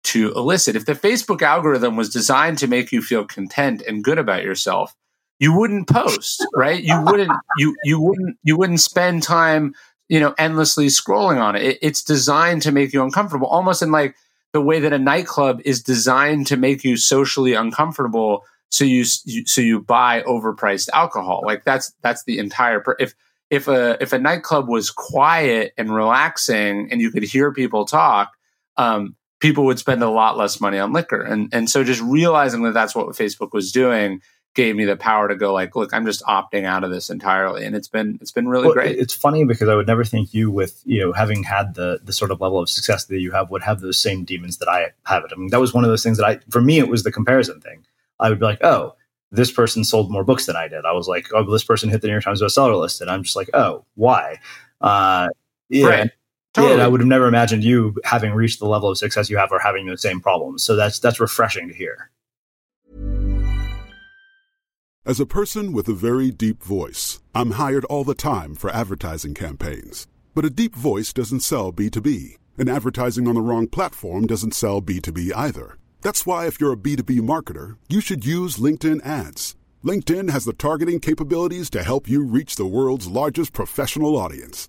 to elicit. If the Facebook algorithm was designed to make you feel content and good about yourself, you wouldn't post, right? You wouldn't spend time, endlessly scrolling on it. It's designed to make you uncomfortable, almost in like the way that a nightclub is designed to make you socially uncomfortable. So you buy overpriced alcohol. Like that's the entire. If a nightclub was quiet and relaxing and you could hear people talk, people would spend a lot less money on liquor. And so just realizing that that's what Facebook was doing gave me the power to go like, look, I'm just opting out of this entirely. And it's been really great. It's funny because I would never think you, with, having had the sort of level of success that you have, would have those same demons that I have. I mean, that was one of those things that for me, it was the comparison thing. I would be like, oh, this person sold more books than I did. I was like, oh, this person hit the New York Times bestseller list. And I'm just like, oh, why? Yeah. Right. Totally. Yeah, I would have never imagined you having reached the level of success you have or having the same problems. So that's refreshing to hear. As a person with a very deep voice, I'm hired all the time for advertising campaigns. But a deep voice doesn't sell B2B, and advertising on the wrong platform doesn't sell B2B either. That's why if you're a B2B marketer, you should use LinkedIn ads. LinkedIn has the targeting capabilities to help you reach the world's largest professional audience.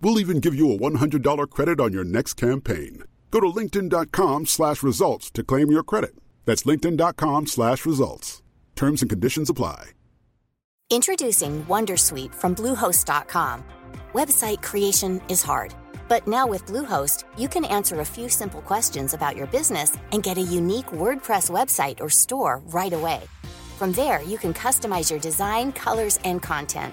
We'll even give you a $100 credit on your next campaign. Go to linkedin.com/results to claim your credit. That's linkedin.com/results. Terms and conditions apply. Introducing Wondersuite from Bluehost.com. Website creation is hard, But now with Bluehost, you can answer a few simple questions about your business and get a unique WordPress website or store right away. From there, you can customize your design, colors, and content.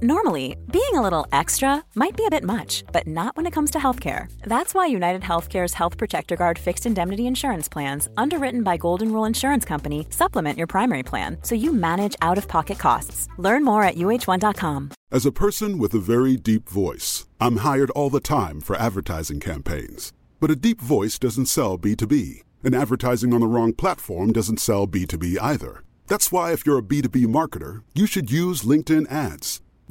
Normally, being a little extra might be a bit much, but not when it comes to healthcare. That's why United Healthcare's Health Protector Guard fixed indemnity insurance plans, underwritten by Golden Rule Insurance Company, supplement your primary plan so you manage out-of-pocket costs. Learn more at uh1.com. As a person with a very deep voice, I'm hired all the time for advertising campaigns. But a deep voice doesn't sell B2B, and advertising on the wrong platform doesn't sell B2B either. That's why if you're a B2B marketer, you should use LinkedIn ads.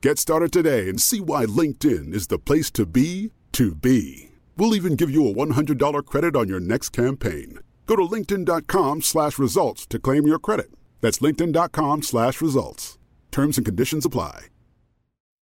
Get started today and see why LinkedIn is the place to be to be. We'll even give you a $100 credit on your next campaign. Go to linkedin.com/results to claim your credit. That's linkedin.com/results. Terms and conditions apply.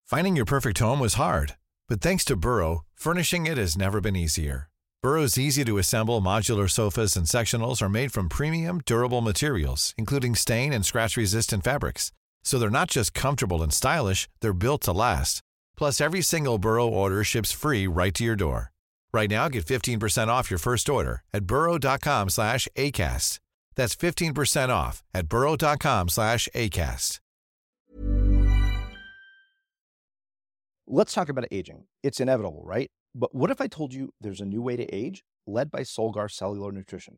Finding your perfect home was hard, but thanks to Burrow, furnishing it has never been easier. Burrow's easy-to-assemble modular sofas and sectionals are made from premium, durable materials, including stain and scratch-resistant fabrics. So they're not just comfortable and stylish, they're built to last. Plus, every single Burrow order ships free right to your door. Right now, get 15% off your first order at burrow.com/ACAST. That's 15% off at burrow.com/ACAST. Let's talk about aging. It's inevitable, right? But what if I told you there's a new way to age, led by Solgar Cellular Nutrition?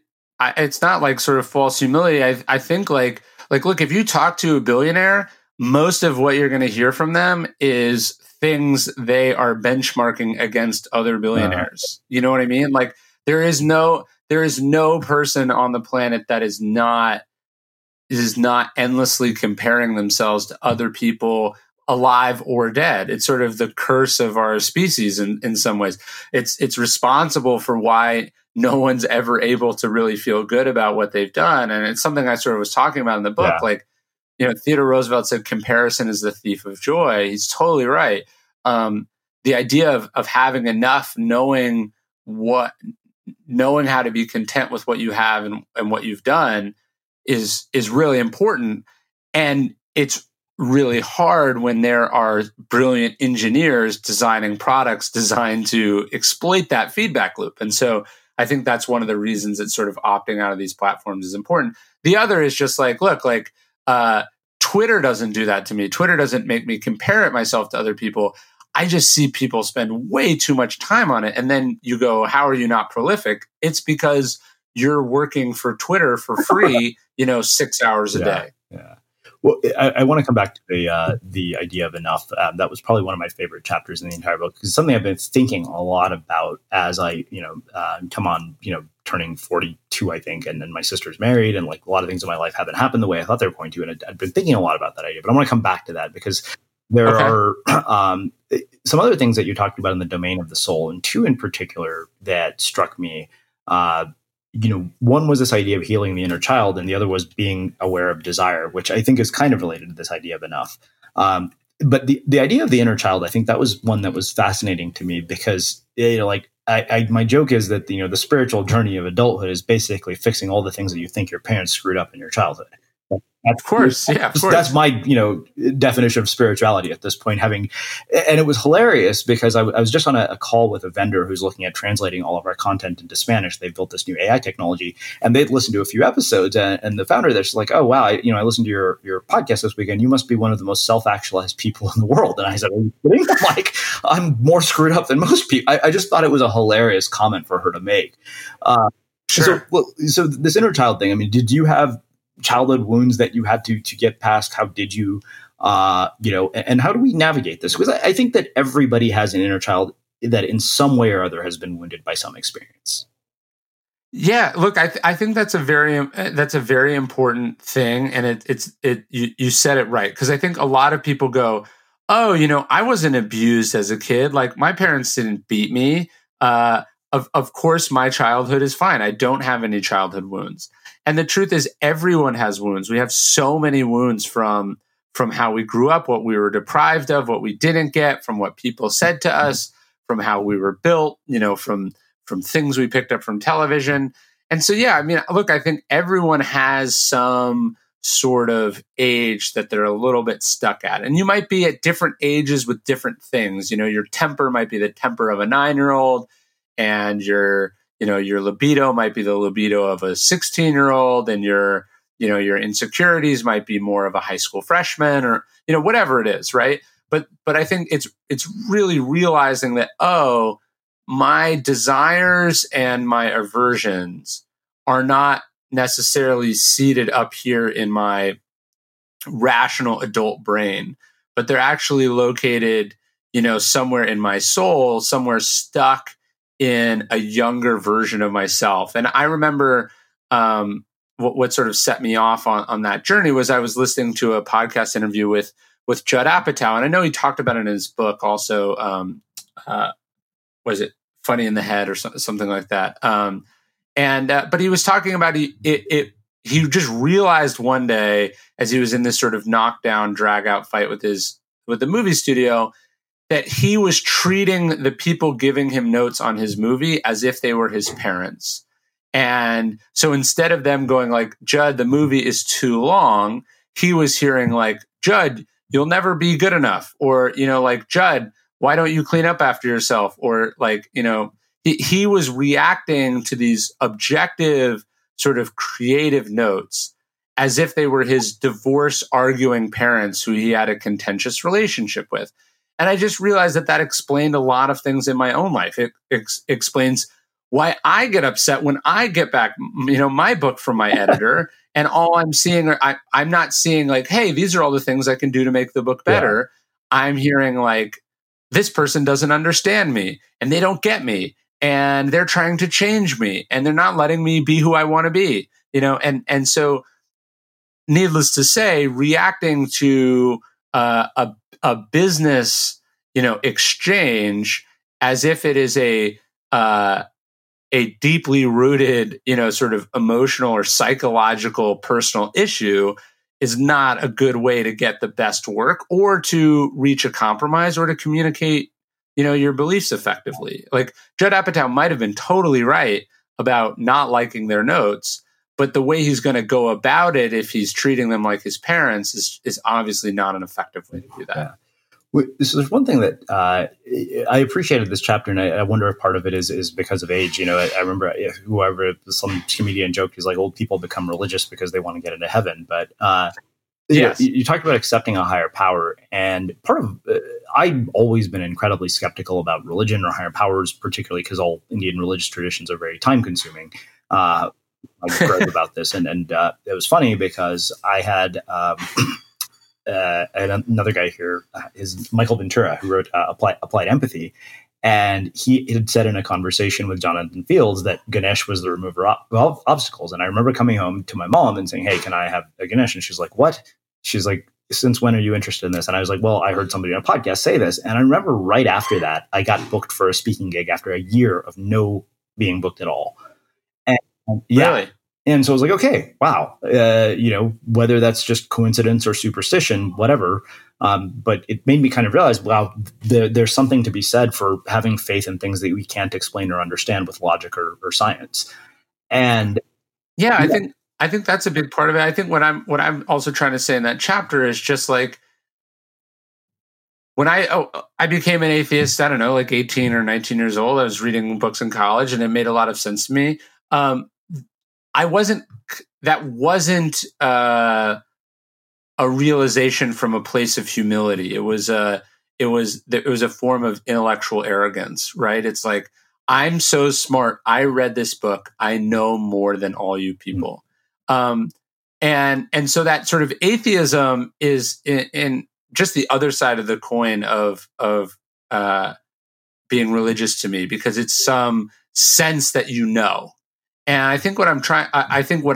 it's not like sort of false humility. I think like, look, if you talk to a billionaire, most of what you're going to hear from them is things they are benchmarking against other billionaires. You know what I mean? Like there is no person on the planet that is not endlessly comparing themselves to other people alive or dead. It's sort of the curse of our species in some ways. It's responsible for why no one's ever able to really feel good about what they've done. And it's something I sort of was talking about in the book. Yeah. Like, you know, Theodore Roosevelt said, comparison is the thief of joy. He's totally right. The idea of having enough, knowing how to be content with what you have and what you've done is really important. And it's really hard when there are brilliant engineers designing products designed to exploit that feedback loop. And so I think that's one of the reasons that sort of opting out of these platforms is important. The other is just like, look, like Twitter doesn't do that to me. Twitter doesn't make me compare it myself to other people. I just see people spend way too much time on it. And then you go, how are you not prolific? It's because you're working for Twitter for free, 6 hours a day. Yeah. Well, I want to come back to the idea of enough. That was probably one of my favorite chapters in the entire book, because it's something I've been thinking a lot about as I, come on, turning 42, I think, and then my sister's married, and like a lot of things in my life haven't happened the way I thought they were going to, and I've been thinking a lot about that idea. But I want to come back to that because there are some other things that you talked about in the domain of the soul, and two in particular that struck me you know, one was this idea of healing the inner child, and the other was being aware of desire, which I think is kind of related to this idea of enough. But the idea of the inner child, I think that was one that was fascinating to me because, you know, like my joke is that, you know, the spiritual journey of adulthood is basically fixing all the things that you think your parents screwed up in your childhood. Of course. Yeah, of course. That's my, you know, definition of spirituality at this point. And it was hilarious because I was just on a call with a vendor who's looking at translating all of our content into Spanish. They've built this new AI technology, and they'd listened to a few episodes. And the founder there, she's like, "Oh, wow, I listened to your podcast this weekend. You must be one of the most self-actualized people in the world." And I said, "Are you kidding?" I'm like, "I'm more screwed up than most people." I just thought it was a hilarious comment for her to make. Sure. So this inner child thing, I mean, did you have childhood wounds that you had to get past? How did you, and how do we navigate this? Because I think that everybody has an inner child that in some way or other has been wounded by some experience. Yeah, look, I think that's a very important thing. And you said it right. Cause I think a lot of people go, "Oh, you know, I wasn't abused as a kid. Like my parents didn't beat me. Of course my childhood is fine. I don't have any childhood wounds." And the truth is, everyone has wounds. We have so many wounds from how we grew up, what we were deprived of, what we didn't get, from what people said to us, from how we were built, you know, from things we picked up from television. And so, yeah, I mean, look, I think everyone has some sort of age that they're a little bit stuck at. And you might be at different ages with different things. You know, your temper might be the temper of a 9-year-old, and your libido might be the libido of a 16-year-old, and your insecurities might be more of a high school freshman, or, you know, whatever it is, right? But I think it's really realizing that, oh, my desires and my aversions are not necessarily seated up here in my rational adult brain, but they're actually located, you know, somewhere in my soul, somewhere stuck in a younger version of myself. And I remember what sort of set me off on that journey was I was listening to a podcast interview with Judd Apatow. And I know he talked about it in his book also, was it Funny in the Head or something like that? But he was talking about, he just realized one day as he was in this sort of knockdown, drag out fight with the movie studio, that he was treating the people giving him notes on his movie as if they were his parents. And so instead of them going like, "Judd, the movie is too long," he was hearing like, "Judd, you'll never be good enough." Or, you know, like, "Judd, why don't you clean up after yourself?" Or like, you know, he was reacting to these objective sort of creative notes as if they were his divorce arguing parents who he had a contentious relationship with. And I just realized that explained a lot of things in my own life. It explains why I get upset when I get back, you know, my book from my editor, and all I'm seeing, I'm not seeing like, "Hey, these are all the things I can do to make the book better." Yeah. I'm hearing like, "This person doesn't understand me, and they don't get me, and they're trying to change me, and they're not letting me be who I want to be," you know? And so needless to say, reacting to a business, you know, exchange as if it is a deeply rooted, you know, sort of emotional or psychological personal issue is not a good way to get the best work or to reach a compromise or to communicate, you know, your beliefs effectively. Like Judd Apatow might have been totally right about not liking their notes, but the way he's going to go about it, if he's treating them like his parents, is obviously not an effective way to do that. Yeah. So there's one thing that I appreciated this chapter, and I wonder if part of it is because of age. You know, I remember whoever, some comedian joked, is like, old people become religious because they want to get into heaven. But yes. You talked about accepting a higher power, and part of I've always been incredibly skeptical about religion or higher powers, particularly because all Indian religious traditions are very time consuming. I wrote about this, and it was funny because I had another guy here, is Michael Ventura, who wrote Applied Empathy, and he had said in a conversation with Jonathan Fields that Ganesh was the remover of obstacles. And I remember coming home to my mom and saying, "Hey, can I have a Ganesh?" And she's like, "What?" She's like, "Since when are you interested in this?" And I was like, "Well, I heard somebody on a podcast say this." And I remember right after that, I got booked for a speaking gig after a year of no being booked at all. Yeah. Really? And so I was like, okay, wow. Whether that's just coincidence or superstition, whatever. But it made me kind of realize, wow, there's something to be said for having faith in things that we can't explain or understand with logic or science. And yeah, I think that's a big part of it. I think what I'm also trying to say in that chapter is just like, when I became an atheist, I don't know, like 18 or 19 years old, I was reading books in college and it made a lot of sense to me. That wasn't a realization from a place of humility. It was a form of intellectual arrogance, right? It's like, I'm so smart. I read this book. I know more than all you people. And so that sort of atheism is in just the other side of the coin of being religious to me, because it's some sense that you know. And I think what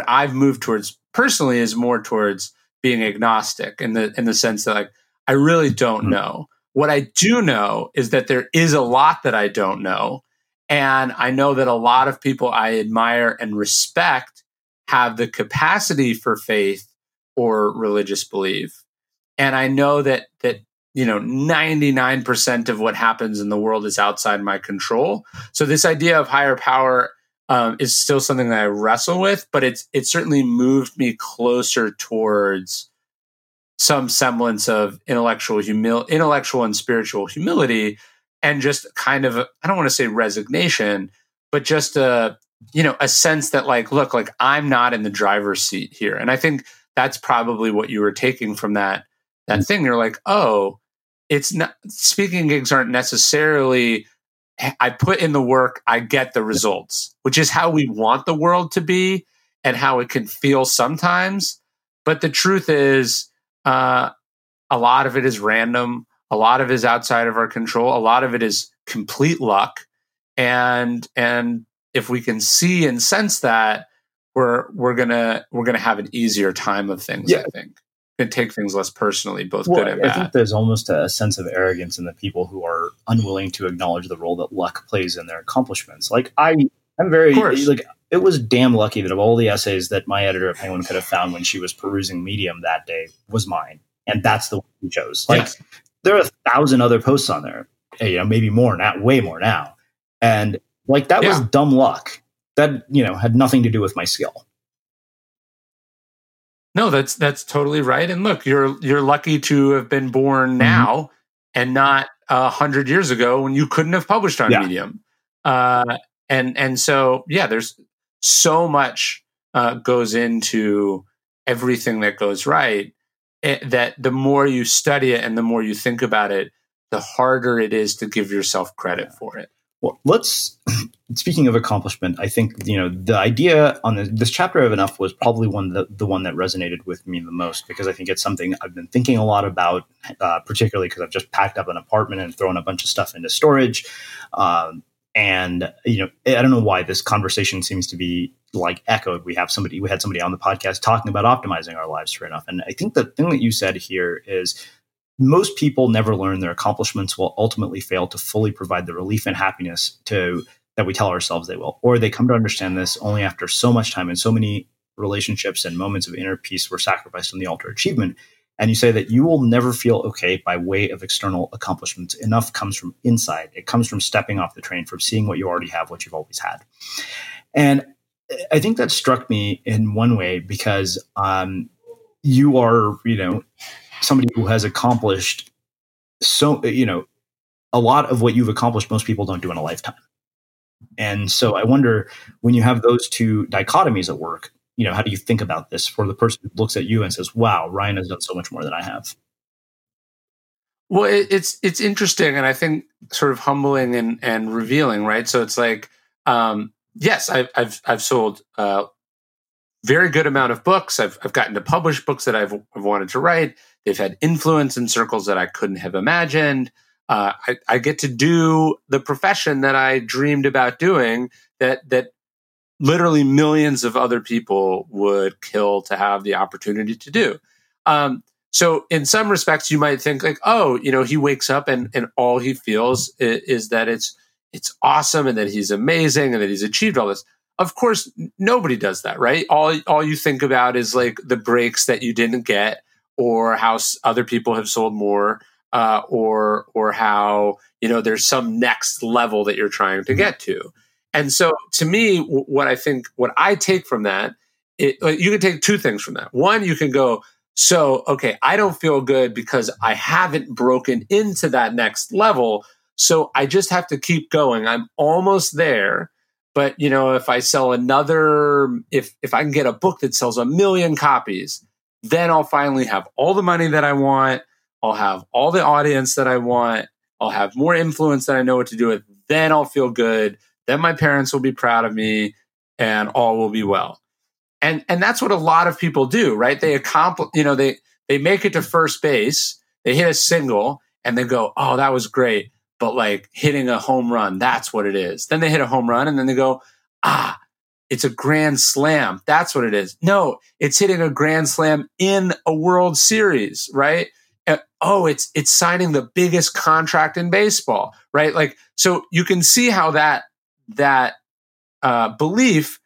I've moved towards personally is more towards being agnostic in the sense that, like, I really don't know. What I do know is that there is a lot that I don't know. And I know that a lot of people I admire and respect have the capacity for faith or religious belief. And I know that 99% of what happens in the world is outside my control. So this idea of higher power is still something that I wrestle with, but it certainly moved me closer towards some semblance of intellectual and spiritual humility, and just kind of, I don't want to say resignation, but just a sense that, like, look, like, I'm not in the driver's seat here. And I think that's probably what you were taking from that thing. You're like, oh, it's not, speaking gigs aren't necessarily, I put in the work, I get the results, which is how we want the world to be and how it can feel sometimes. But the truth is, a lot of it is random. A lot of it is outside of our control. A lot of it is complete luck. And if we can see and sense that, we're gonna have an easier time of things. Yeah. I think and take things less personally, both good and bad. I think there's almost a sense of arrogance in the people who are unwilling to acknowledge the role that luck plays in their accomplishments. Like, I'm very, like, it was damn lucky that of all the essays that my editor at Penguin could have found when she was perusing Medium that day was mine, and that's the one she chose. Like, yes. There are 1,000 other posts on there, maybe more now, way more now, and like that was dumb luck. That, had nothing to do with my skill. No, that's totally right. And look, you're lucky to have been born now and not 100 years ago when you couldn't have published on Medium. And so, there's so much goes into everything that goes right, that the more you study it and the more you think about it, the harder it is to give yourself credit for it. Well, speaking of accomplishment, I think, the idea on this chapter of enough was probably the one that resonated with me the most, because I think it's something I've been thinking a lot about, particularly because I've just packed up an apartment and thrown a bunch of stuff into storage. And I don't know why this conversation seems to be like echoed. We had somebody on the podcast talking about optimizing our lives for enough. And I think the thing that you said here is, most people never learn their accomplishments will ultimately fail to fully provide the relief and happiness that we tell ourselves they will, or they come to understand this only after so much time and so many relationships and moments of inner peace were sacrificed on the altar of achievement. And you say that you will never feel okay by way of external accomplishments. Enough comes from inside. It comes from stepping off the train, from seeing what you already have, what you've always had. And I think that struck me in one way because you are, somebody who has accomplished a lot of what you've accomplished, most people don't do in a lifetime. And so I wonder, when you have those two dichotomies at work, how do you think about this for the person who looks at you and says, wow, Ryan has done so much more than I have? Well, it's interesting. And I think sort of humbling and revealing, right? So it's like, yes, I've sold, very good amount of books. I've gotten to publish books that I've wanted to write. They've had influence in circles that I couldn't have imagined. I get to do the profession that I dreamed about doing, that literally millions of other people would kill to have the opportunity to do. So in some respects, you might think like, oh, he wakes up and all he feels is that it's awesome and that he's amazing and that he's achieved all this. Of course, nobody does that, right? All you think about is like the breaks that you didn't get, or how other people have sold more, or how, you know, there's some next level that you're trying to get to. And so to me, what I take from that, you can take two things from that. One, you can go, so, okay, I don't feel good because I haven't broken into that next level. So I just have to keep going. I'm almost there. But, you know, if I sell if I can get a book that sells 1 million copies, then I'll finally have all the money that I want. I'll have all the audience that I want. I'll have more influence that I know what to do with. Then I'll feel good. Then my parents will be proud of me and all will be well. And that's what a lot of people do, right? They accomplish, you know, they make it to first base, they hit a single and they go, oh, that was great. But like hitting a home run, that's what it is. Then they hit a home run and then they go, it's a grand slam. That's what it is. No, it's hitting a grand slam in a World Series, right? And, it's signing the biggest contract in baseball, right? Like, so you can see how that belief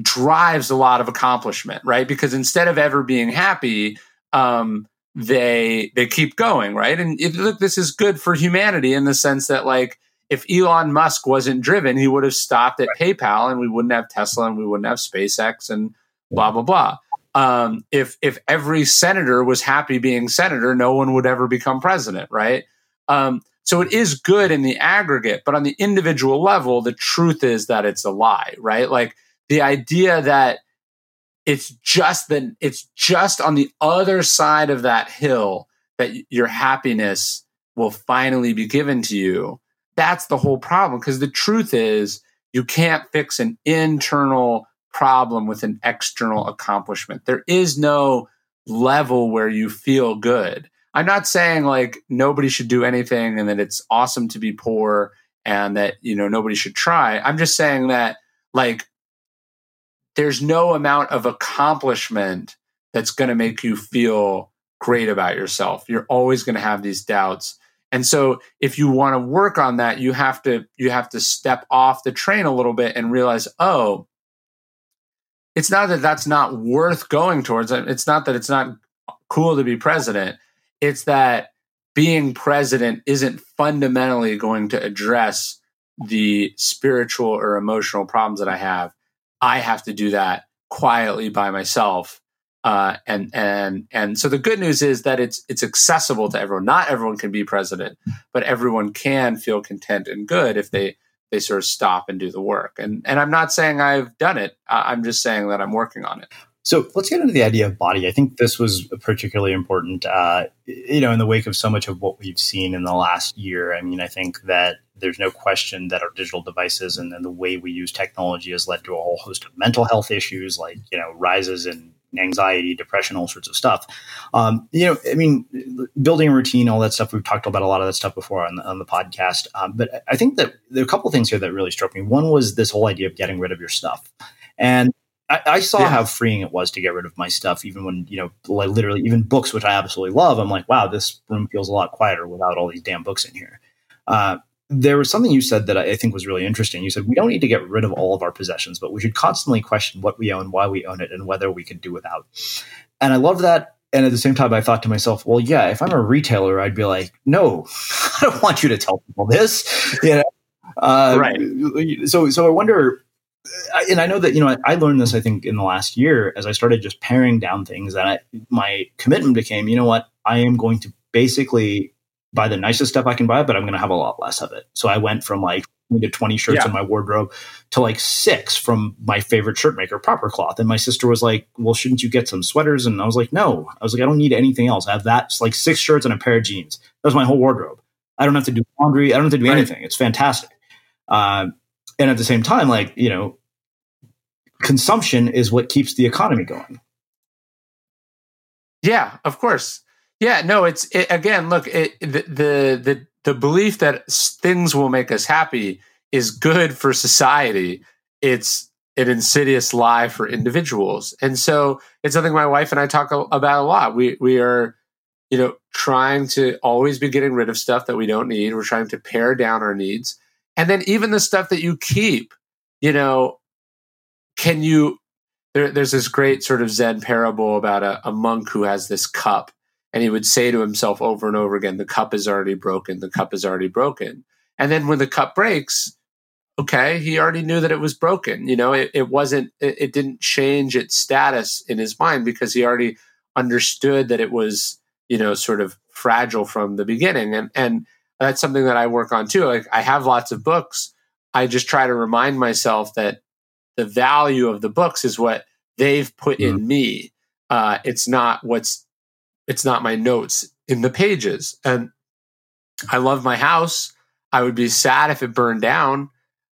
drives a lot of accomplishment, right? Because instead of ever being happy, they keep going, right? And look, this is good for humanity in the sense that, like, if Elon Musk wasn't driven, he would have stopped at PayPal, and we wouldn't have Tesla, and we wouldn't have SpaceX, and blah blah blah. If every senator was happy being senator, no one would ever become president, right? So it is good in the aggregate, but on the individual level, the truth is that it's a lie, right? Like the idea that it's just on the other side of that hill that your happiness will finally be given to you. That's the whole problem, because the truth is you can't fix an internal problem with an external accomplishment. There is no level where you feel good. I'm not saying like nobody should do anything and that it's awesome to be poor and that, you know, nobody should try. I'm just saying that like there's no amount of accomplishment that's going to make you feel great about yourself. You're always going to have these doubts. And so if you want to work on that, you have to step off the train a little bit and realize, oh, it's not that that's not worth going towards. It's not that it's not cool to be president. It's that being president isn't fundamentally going to address the spiritual or emotional problems that I have. I have to do that quietly by myself. And so the good news is that it's accessible to everyone. Not everyone can be president, but everyone can feel content and good if they sort of stop and do the work. And I'm not saying I've done it. I'm just saying that I'm working on it. So let's get into the idea of body. I think this was particularly important, in the wake of so much of what we've seen in the last year. I mean, I think that there's no question that our digital devices and the way we use technology has led to a whole host of mental health issues, like, you know, rises in anxiety, depression, all sorts of stuff. Building a routine, all that stuff. We've talked about a lot of that stuff before on the podcast. But I think that there are a couple of things here that really struck me. One was this whole idea of getting rid of your stuff. And I saw how freeing it was to get rid of my stuff, even when, you know, like literally even books, which I absolutely love. I'm like, wow, this room feels a lot quieter without all these damn books in here. There was something you said that I think was really interesting. You said, we don't need to get rid of all of our possessions, but we should constantly question what we own, why we own it, and whether we could do without. And I love that. And at the same time, I thought to myself, well, yeah, if I'm a retailer, I'd be like, no, I don't want you to tell people this. You know? Right. So I wonder... And I know that, you know, I learned this, I think, in the last year as I started just paring down things that my commitment became, you know what, I am going to basically buy the nicest stuff I can buy, but I'm going to have a lot less of it. So I went from like 20 shirts in my wardrobe to like 6 from my favorite shirt maker, Proper Cloth. And my sister was like, well, shouldn't you get some sweaters? And I was like, no, I don't need anything else. I have that, it's like 6 shirts and a pair of jeans. That was my whole wardrobe. I don't have to do laundry. I don't have to do anything. It's fantastic. And at the same time, like, you know, consumption is what keeps the economy going. Yeah, of course. Yeah, no, the belief that things will make us happy is good for society. It's an insidious lie for individuals. And so it's something my wife and I talk about a lot. We are, you know, trying to always be getting rid of stuff that we don't need. We're trying to pare down our needs. And then even the stuff that you keep, you know, can you, there's this great sort of Zen parable about a monk who has this cup, and he would say to himself over and over again, the cup is already broken, the cup is already broken. And then when the cup breaks, okay, he already knew that it was broken. You know, it didn't change its status in his mind because he already understood that it was, you know, sort of fragile from the beginning. And that's something that I work on too. Like, I have lots of books. I just try to remind myself that the value of the books is what they've put in me. It's not my notes in the pages. And I love my house. I would be sad if it burned down,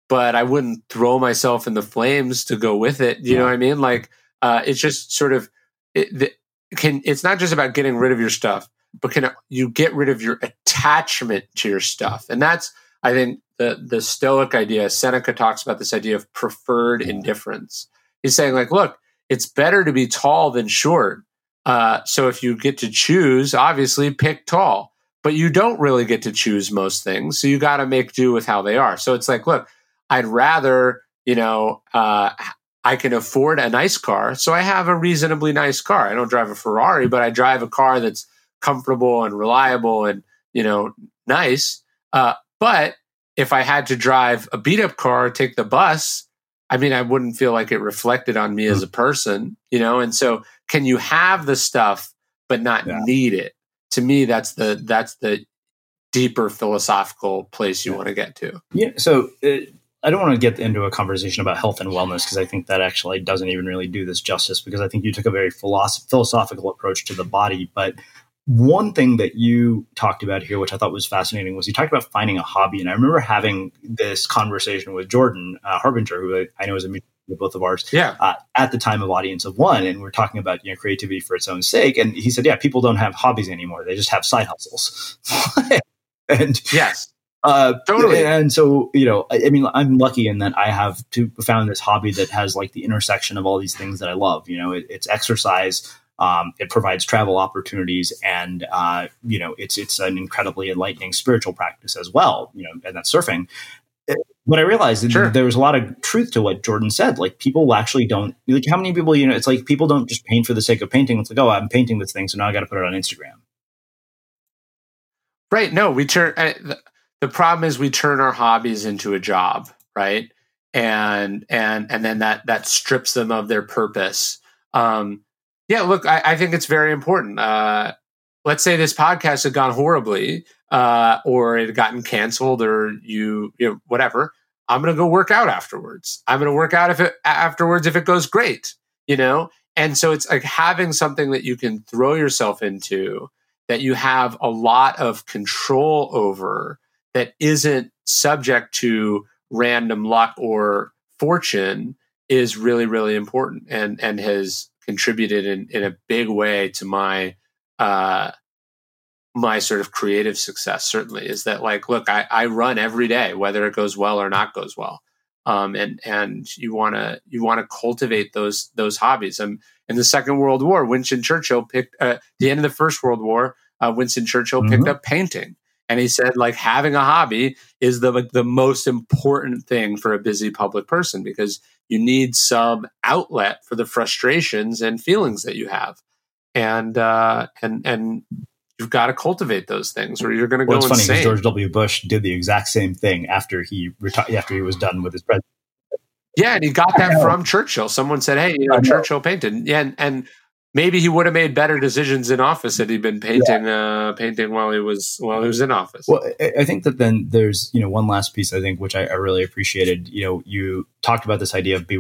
but I wouldn't throw myself in the flames to go with it. You know what I mean? Like, it's just sort of, it's not just about getting rid of your stuff, but can you get rid of your attachment to your stuff? And that's, I think, the Stoic idea. Seneca talks about this idea of preferred indifference. He's saying, like, look, it's better to be tall than short. So if you get to choose, obviously pick tall. But you don't really get to choose most things. So you got to make do with how they are. So it's like, look, I'd rather, you know, I can afford a nice car. So I have a reasonably nice car. I don't drive a Ferrari, but I drive a car that's comfortable and reliable and, you know, nice. But if I had to drive a beat up car, take the bus, I mean, I wouldn't feel like it reflected on me as a person, you know? And so can you have the stuff, but not need it? To me, that's the deeper philosophical place you want to get to. Yeah. So I don't want to get into a conversation about health and wellness, because I think that actually doesn't even really do this justice, because I think you took a very philosophical approach to the body. But one thing that you talked about here, which I thought was fascinating, was you talked about finding a hobby. And I remember having this conversation with Jordan Harbinger, who I know is a both of ours at the time of Audience of One, and we're talking about, you know, creativity for its own sake, and he said, people don't have hobbies anymore, they just have side hustles. And yes, totally. And so, you know, I mean, I'm lucky in that I have found this hobby that has, like, the intersection of all these things that I love. You know, it's exercise, it provides travel opportunities, and you know, it's an incredibly enlightening spiritual practice as well, you know, and that's surfing. But I realized that there was a lot of truth to what Jordan said. Like, people actually don't, like, how many people, you know, it's like people don't just paint for the sake of painting. It's like, oh, I'm painting this thing, so now I got to put it on Instagram. Right. No, the problem is we turn our hobbies into a job, right? And then that strips them of their purpose. Look, I think it's very important. Let's say this podcast had gone horribly, or it had gotten canceled, or you know, whatever. I'm going to go work out afterwards. I'm going to work out if it goes great, you know? And so it's like having something that you can throw yourself into, that you have a lot of control over, that isn't subject to random luck or fortune, is really, really important, and has contributed in a big way to my sort of creative success, certainly, is that, like, look, I run every day, whether it goes well or not goes well. And you want to cultivate those hobbies. And in the Second World War, Winston Churchill picked, the end of the First World War, Winston Churchill picked up painting, and he said, like, having a hobby is the most important thing for a busy public person, because you need some outlet for the frustrations and feelings that you have. And you've got to cultivate those things, or you're going to go insane. It's funny, because George W. Bush did the exact same thing after he retired, after he was done with his presidency. Yeah, and he got that from Churchill. Someone said, "Hey, you know, Churchill painted," and maybe he would have made better decisions in office had he been painting painting while he was in office. Well, I think that then there's, you know, one last piece, I think, which I really appreciated. You know, you talked about this idea of being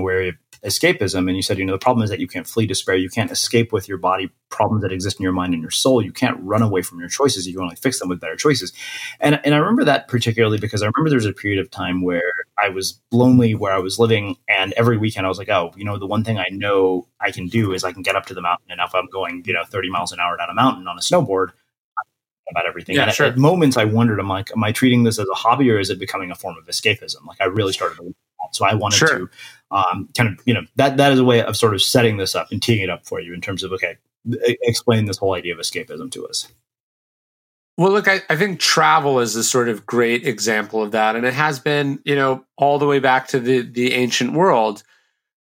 aware of escapism, and you said, you know, the problem is that you can't flee despair, you can't escape with your body problems that exist in your mind and your soul, you can't run away from your choices, you can only fix them with better choices. And I remember that particularly, because I remember there was a period of time where I was lonely where I was living, and every weekend I was like, oh, you know, the one thing I know I can do is I can get up to the mountain, and if I'm going, you know, 30 miles an hour down a mountain on a snowboard, about everything. Yeah, and at moments I wondered, I'm like, am I treating this as a hobby, or is it becoming a form of escapism? Like, I really started to, so I wanted to kind of, you know, that is a way of sort of setting this up and teeing it up for you in terms of, okay, explain this whole idea of escapism to us. Well, look, I think travel is a sort of great example of that. And it has been, you know, all the way back to the ancient world.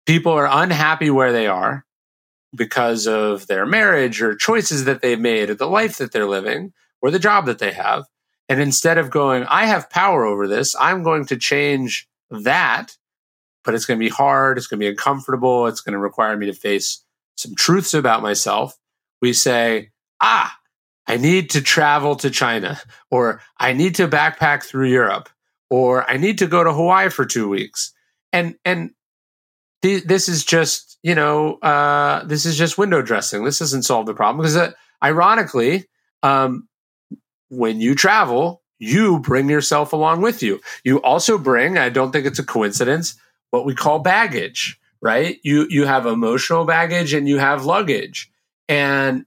People are unhappy where they are because of their marriage or choices that they've made or the life that they're living or the job that they have. And instead of going, I have power over this, I'm going to change that, but it's going to be hard. It's going to be uncomfortable. It's going to require me to face some truths about myself. We say, I need to travel to China, or I need to backpack through Europe, or I need to go to Hawaii for 2 weeks. And this is just, you know, this is just window dressing. This doesn't solve the problem because ironically, when you travel, you bring yourself along with you. You also bring, I don't think it's a coincidence, what we call baggage, right? You have emotional baggage and you have luggage. And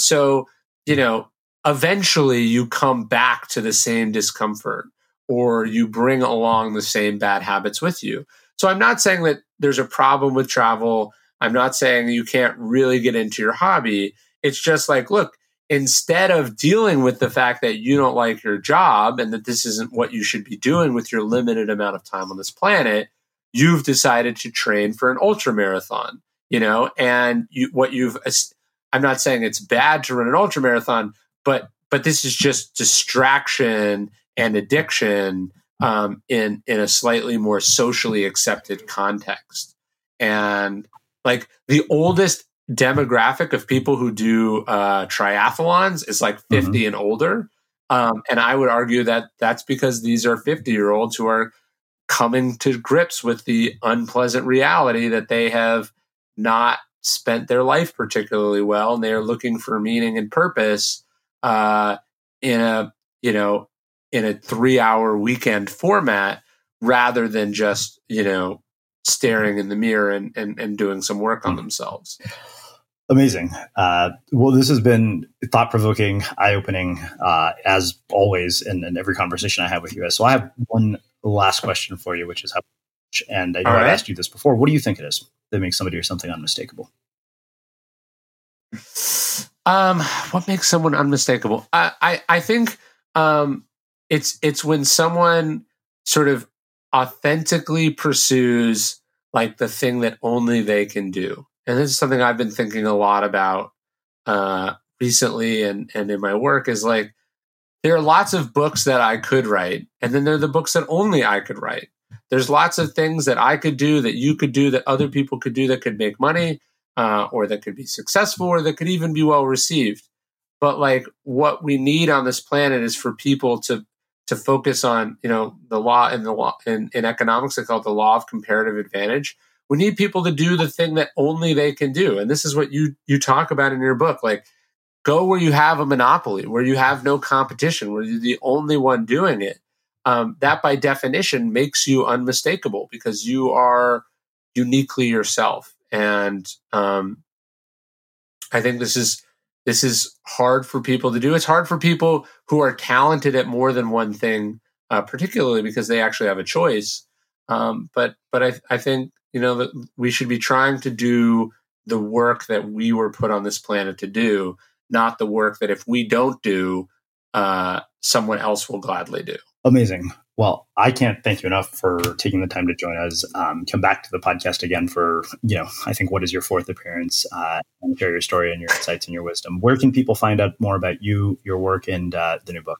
so, you know, eventually you come back to the same discomfort, or you bring along the same bad habits with you. So I'm not saying that there's a problem with travel. I'm not saying you can't really get into your hobby. It's just like, look, instead of dealing with the fact that you don't like your job and that this isn't what you should be doing with your limited amount of time on this planet, you've decided to train for an ultra marathon, you know, and I'm not saying it's bad to run an ultra marathon, but this is just distraction and addiction in a slightly more socially accepted context. And like the oldest demographic of people who do triathlons is like 50 and older. And I would argue that that's because these are 50-year-olds who are coming to grips with the unpleasant reality that they have not spent their life particularly well, and they're looking for meaning and purpose in a 3-hour weekend format rather than just, you know, staring in the mirror and doing some work on themselves. Amazing. Well, this has been thought-provoking, eye-opening, as always in every conversation I have with you guys. So I have one last question for you, which is how much, and I know I've asked you this before, what do you think it is that makes somebody or something unmistakable? What makes someone unmistakable? I think it's when someone sort of authentically pursues like the thing that only they can do. And this is something I've been thinking a lot about recently and in my work is like, there are lots of books that I could write, and then there are the books that only I could write. There's lots of things that I could do, that you could do, that other people could do, that could make money or that could be successful or that could even be well received. But like what we need on this planet is for people to focus on, you know, the law in economics, they call it the law of comparative advantage. We need people to do the thing that only they can do. And this is what you talk about in your book. Like go where you have a monopoly, where you have no competition, where you're the only one doing it. That by definition makes you unmistakable because you are uniquely yourself. And I think this is hard for people to do. It's hard for people who are talented at more than one thing, particularly because they actually have a choice. But I think, you know, that we should be trying to do the work that we were put on this planet to do, not the work that if we don't do, someone else will gladly do. Amazing. Well, I can't thank you enough for taking the time to join us. Come back to the podcast again for, you know, I think what is your fourth appearance, and share your story and your insights and your wisdom. Where can people find out more about you, your work, and the new book?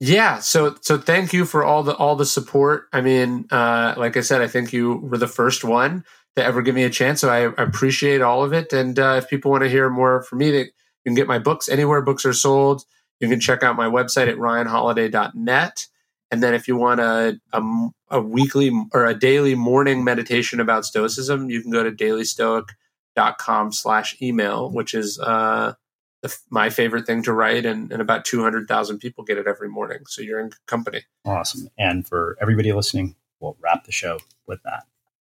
Yeah. So thank you for all the support. I mean, like I said, I think you were the first one to ever give me a chance. So I appreciate all of it. And if people want to hear more from me, you can get my books anywhere books are sold. You can check out my website at ryanholiday.net. And then if you want a weekly or a daily morning meditation about Stoicism, you can go to DailyStoic.com/email, which is my favorite thing to write. And about 200,000 people get it every morning. So you're in company. Awesome. And for everybody listening, we'll wrap the show with that.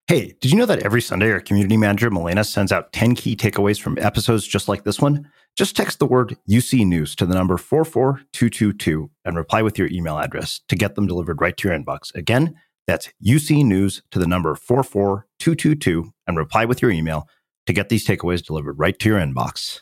Hey, did you know that every Sunday our community manager, Milena, sends out 10 key takeaways from episodes just like this one? Just text the word UC News to the number 44222 and reply with your email address to get them delivered right to your inbox. Again, that's UC News to the number 44222 and reply with your email to get these takeaways delivered right to your inbox.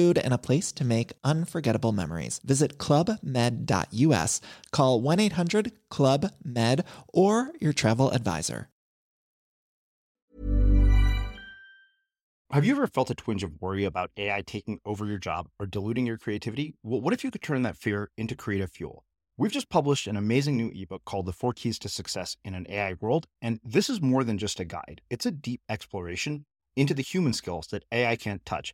and a place to make unforgettable memories. Visit clubmed.us, call 1-800-CLUB-MED, or your travel advisor. Have you ever felt a twinge of worry about AI taking over your job or diluting your creativity? Well, what if you could turn that fear into creative fuel? We've just published an amazing new ebook called The Four Keys to Success in an AI World, and this is more than just a guide. It's a deep exploration into the human skills that AI can't touch.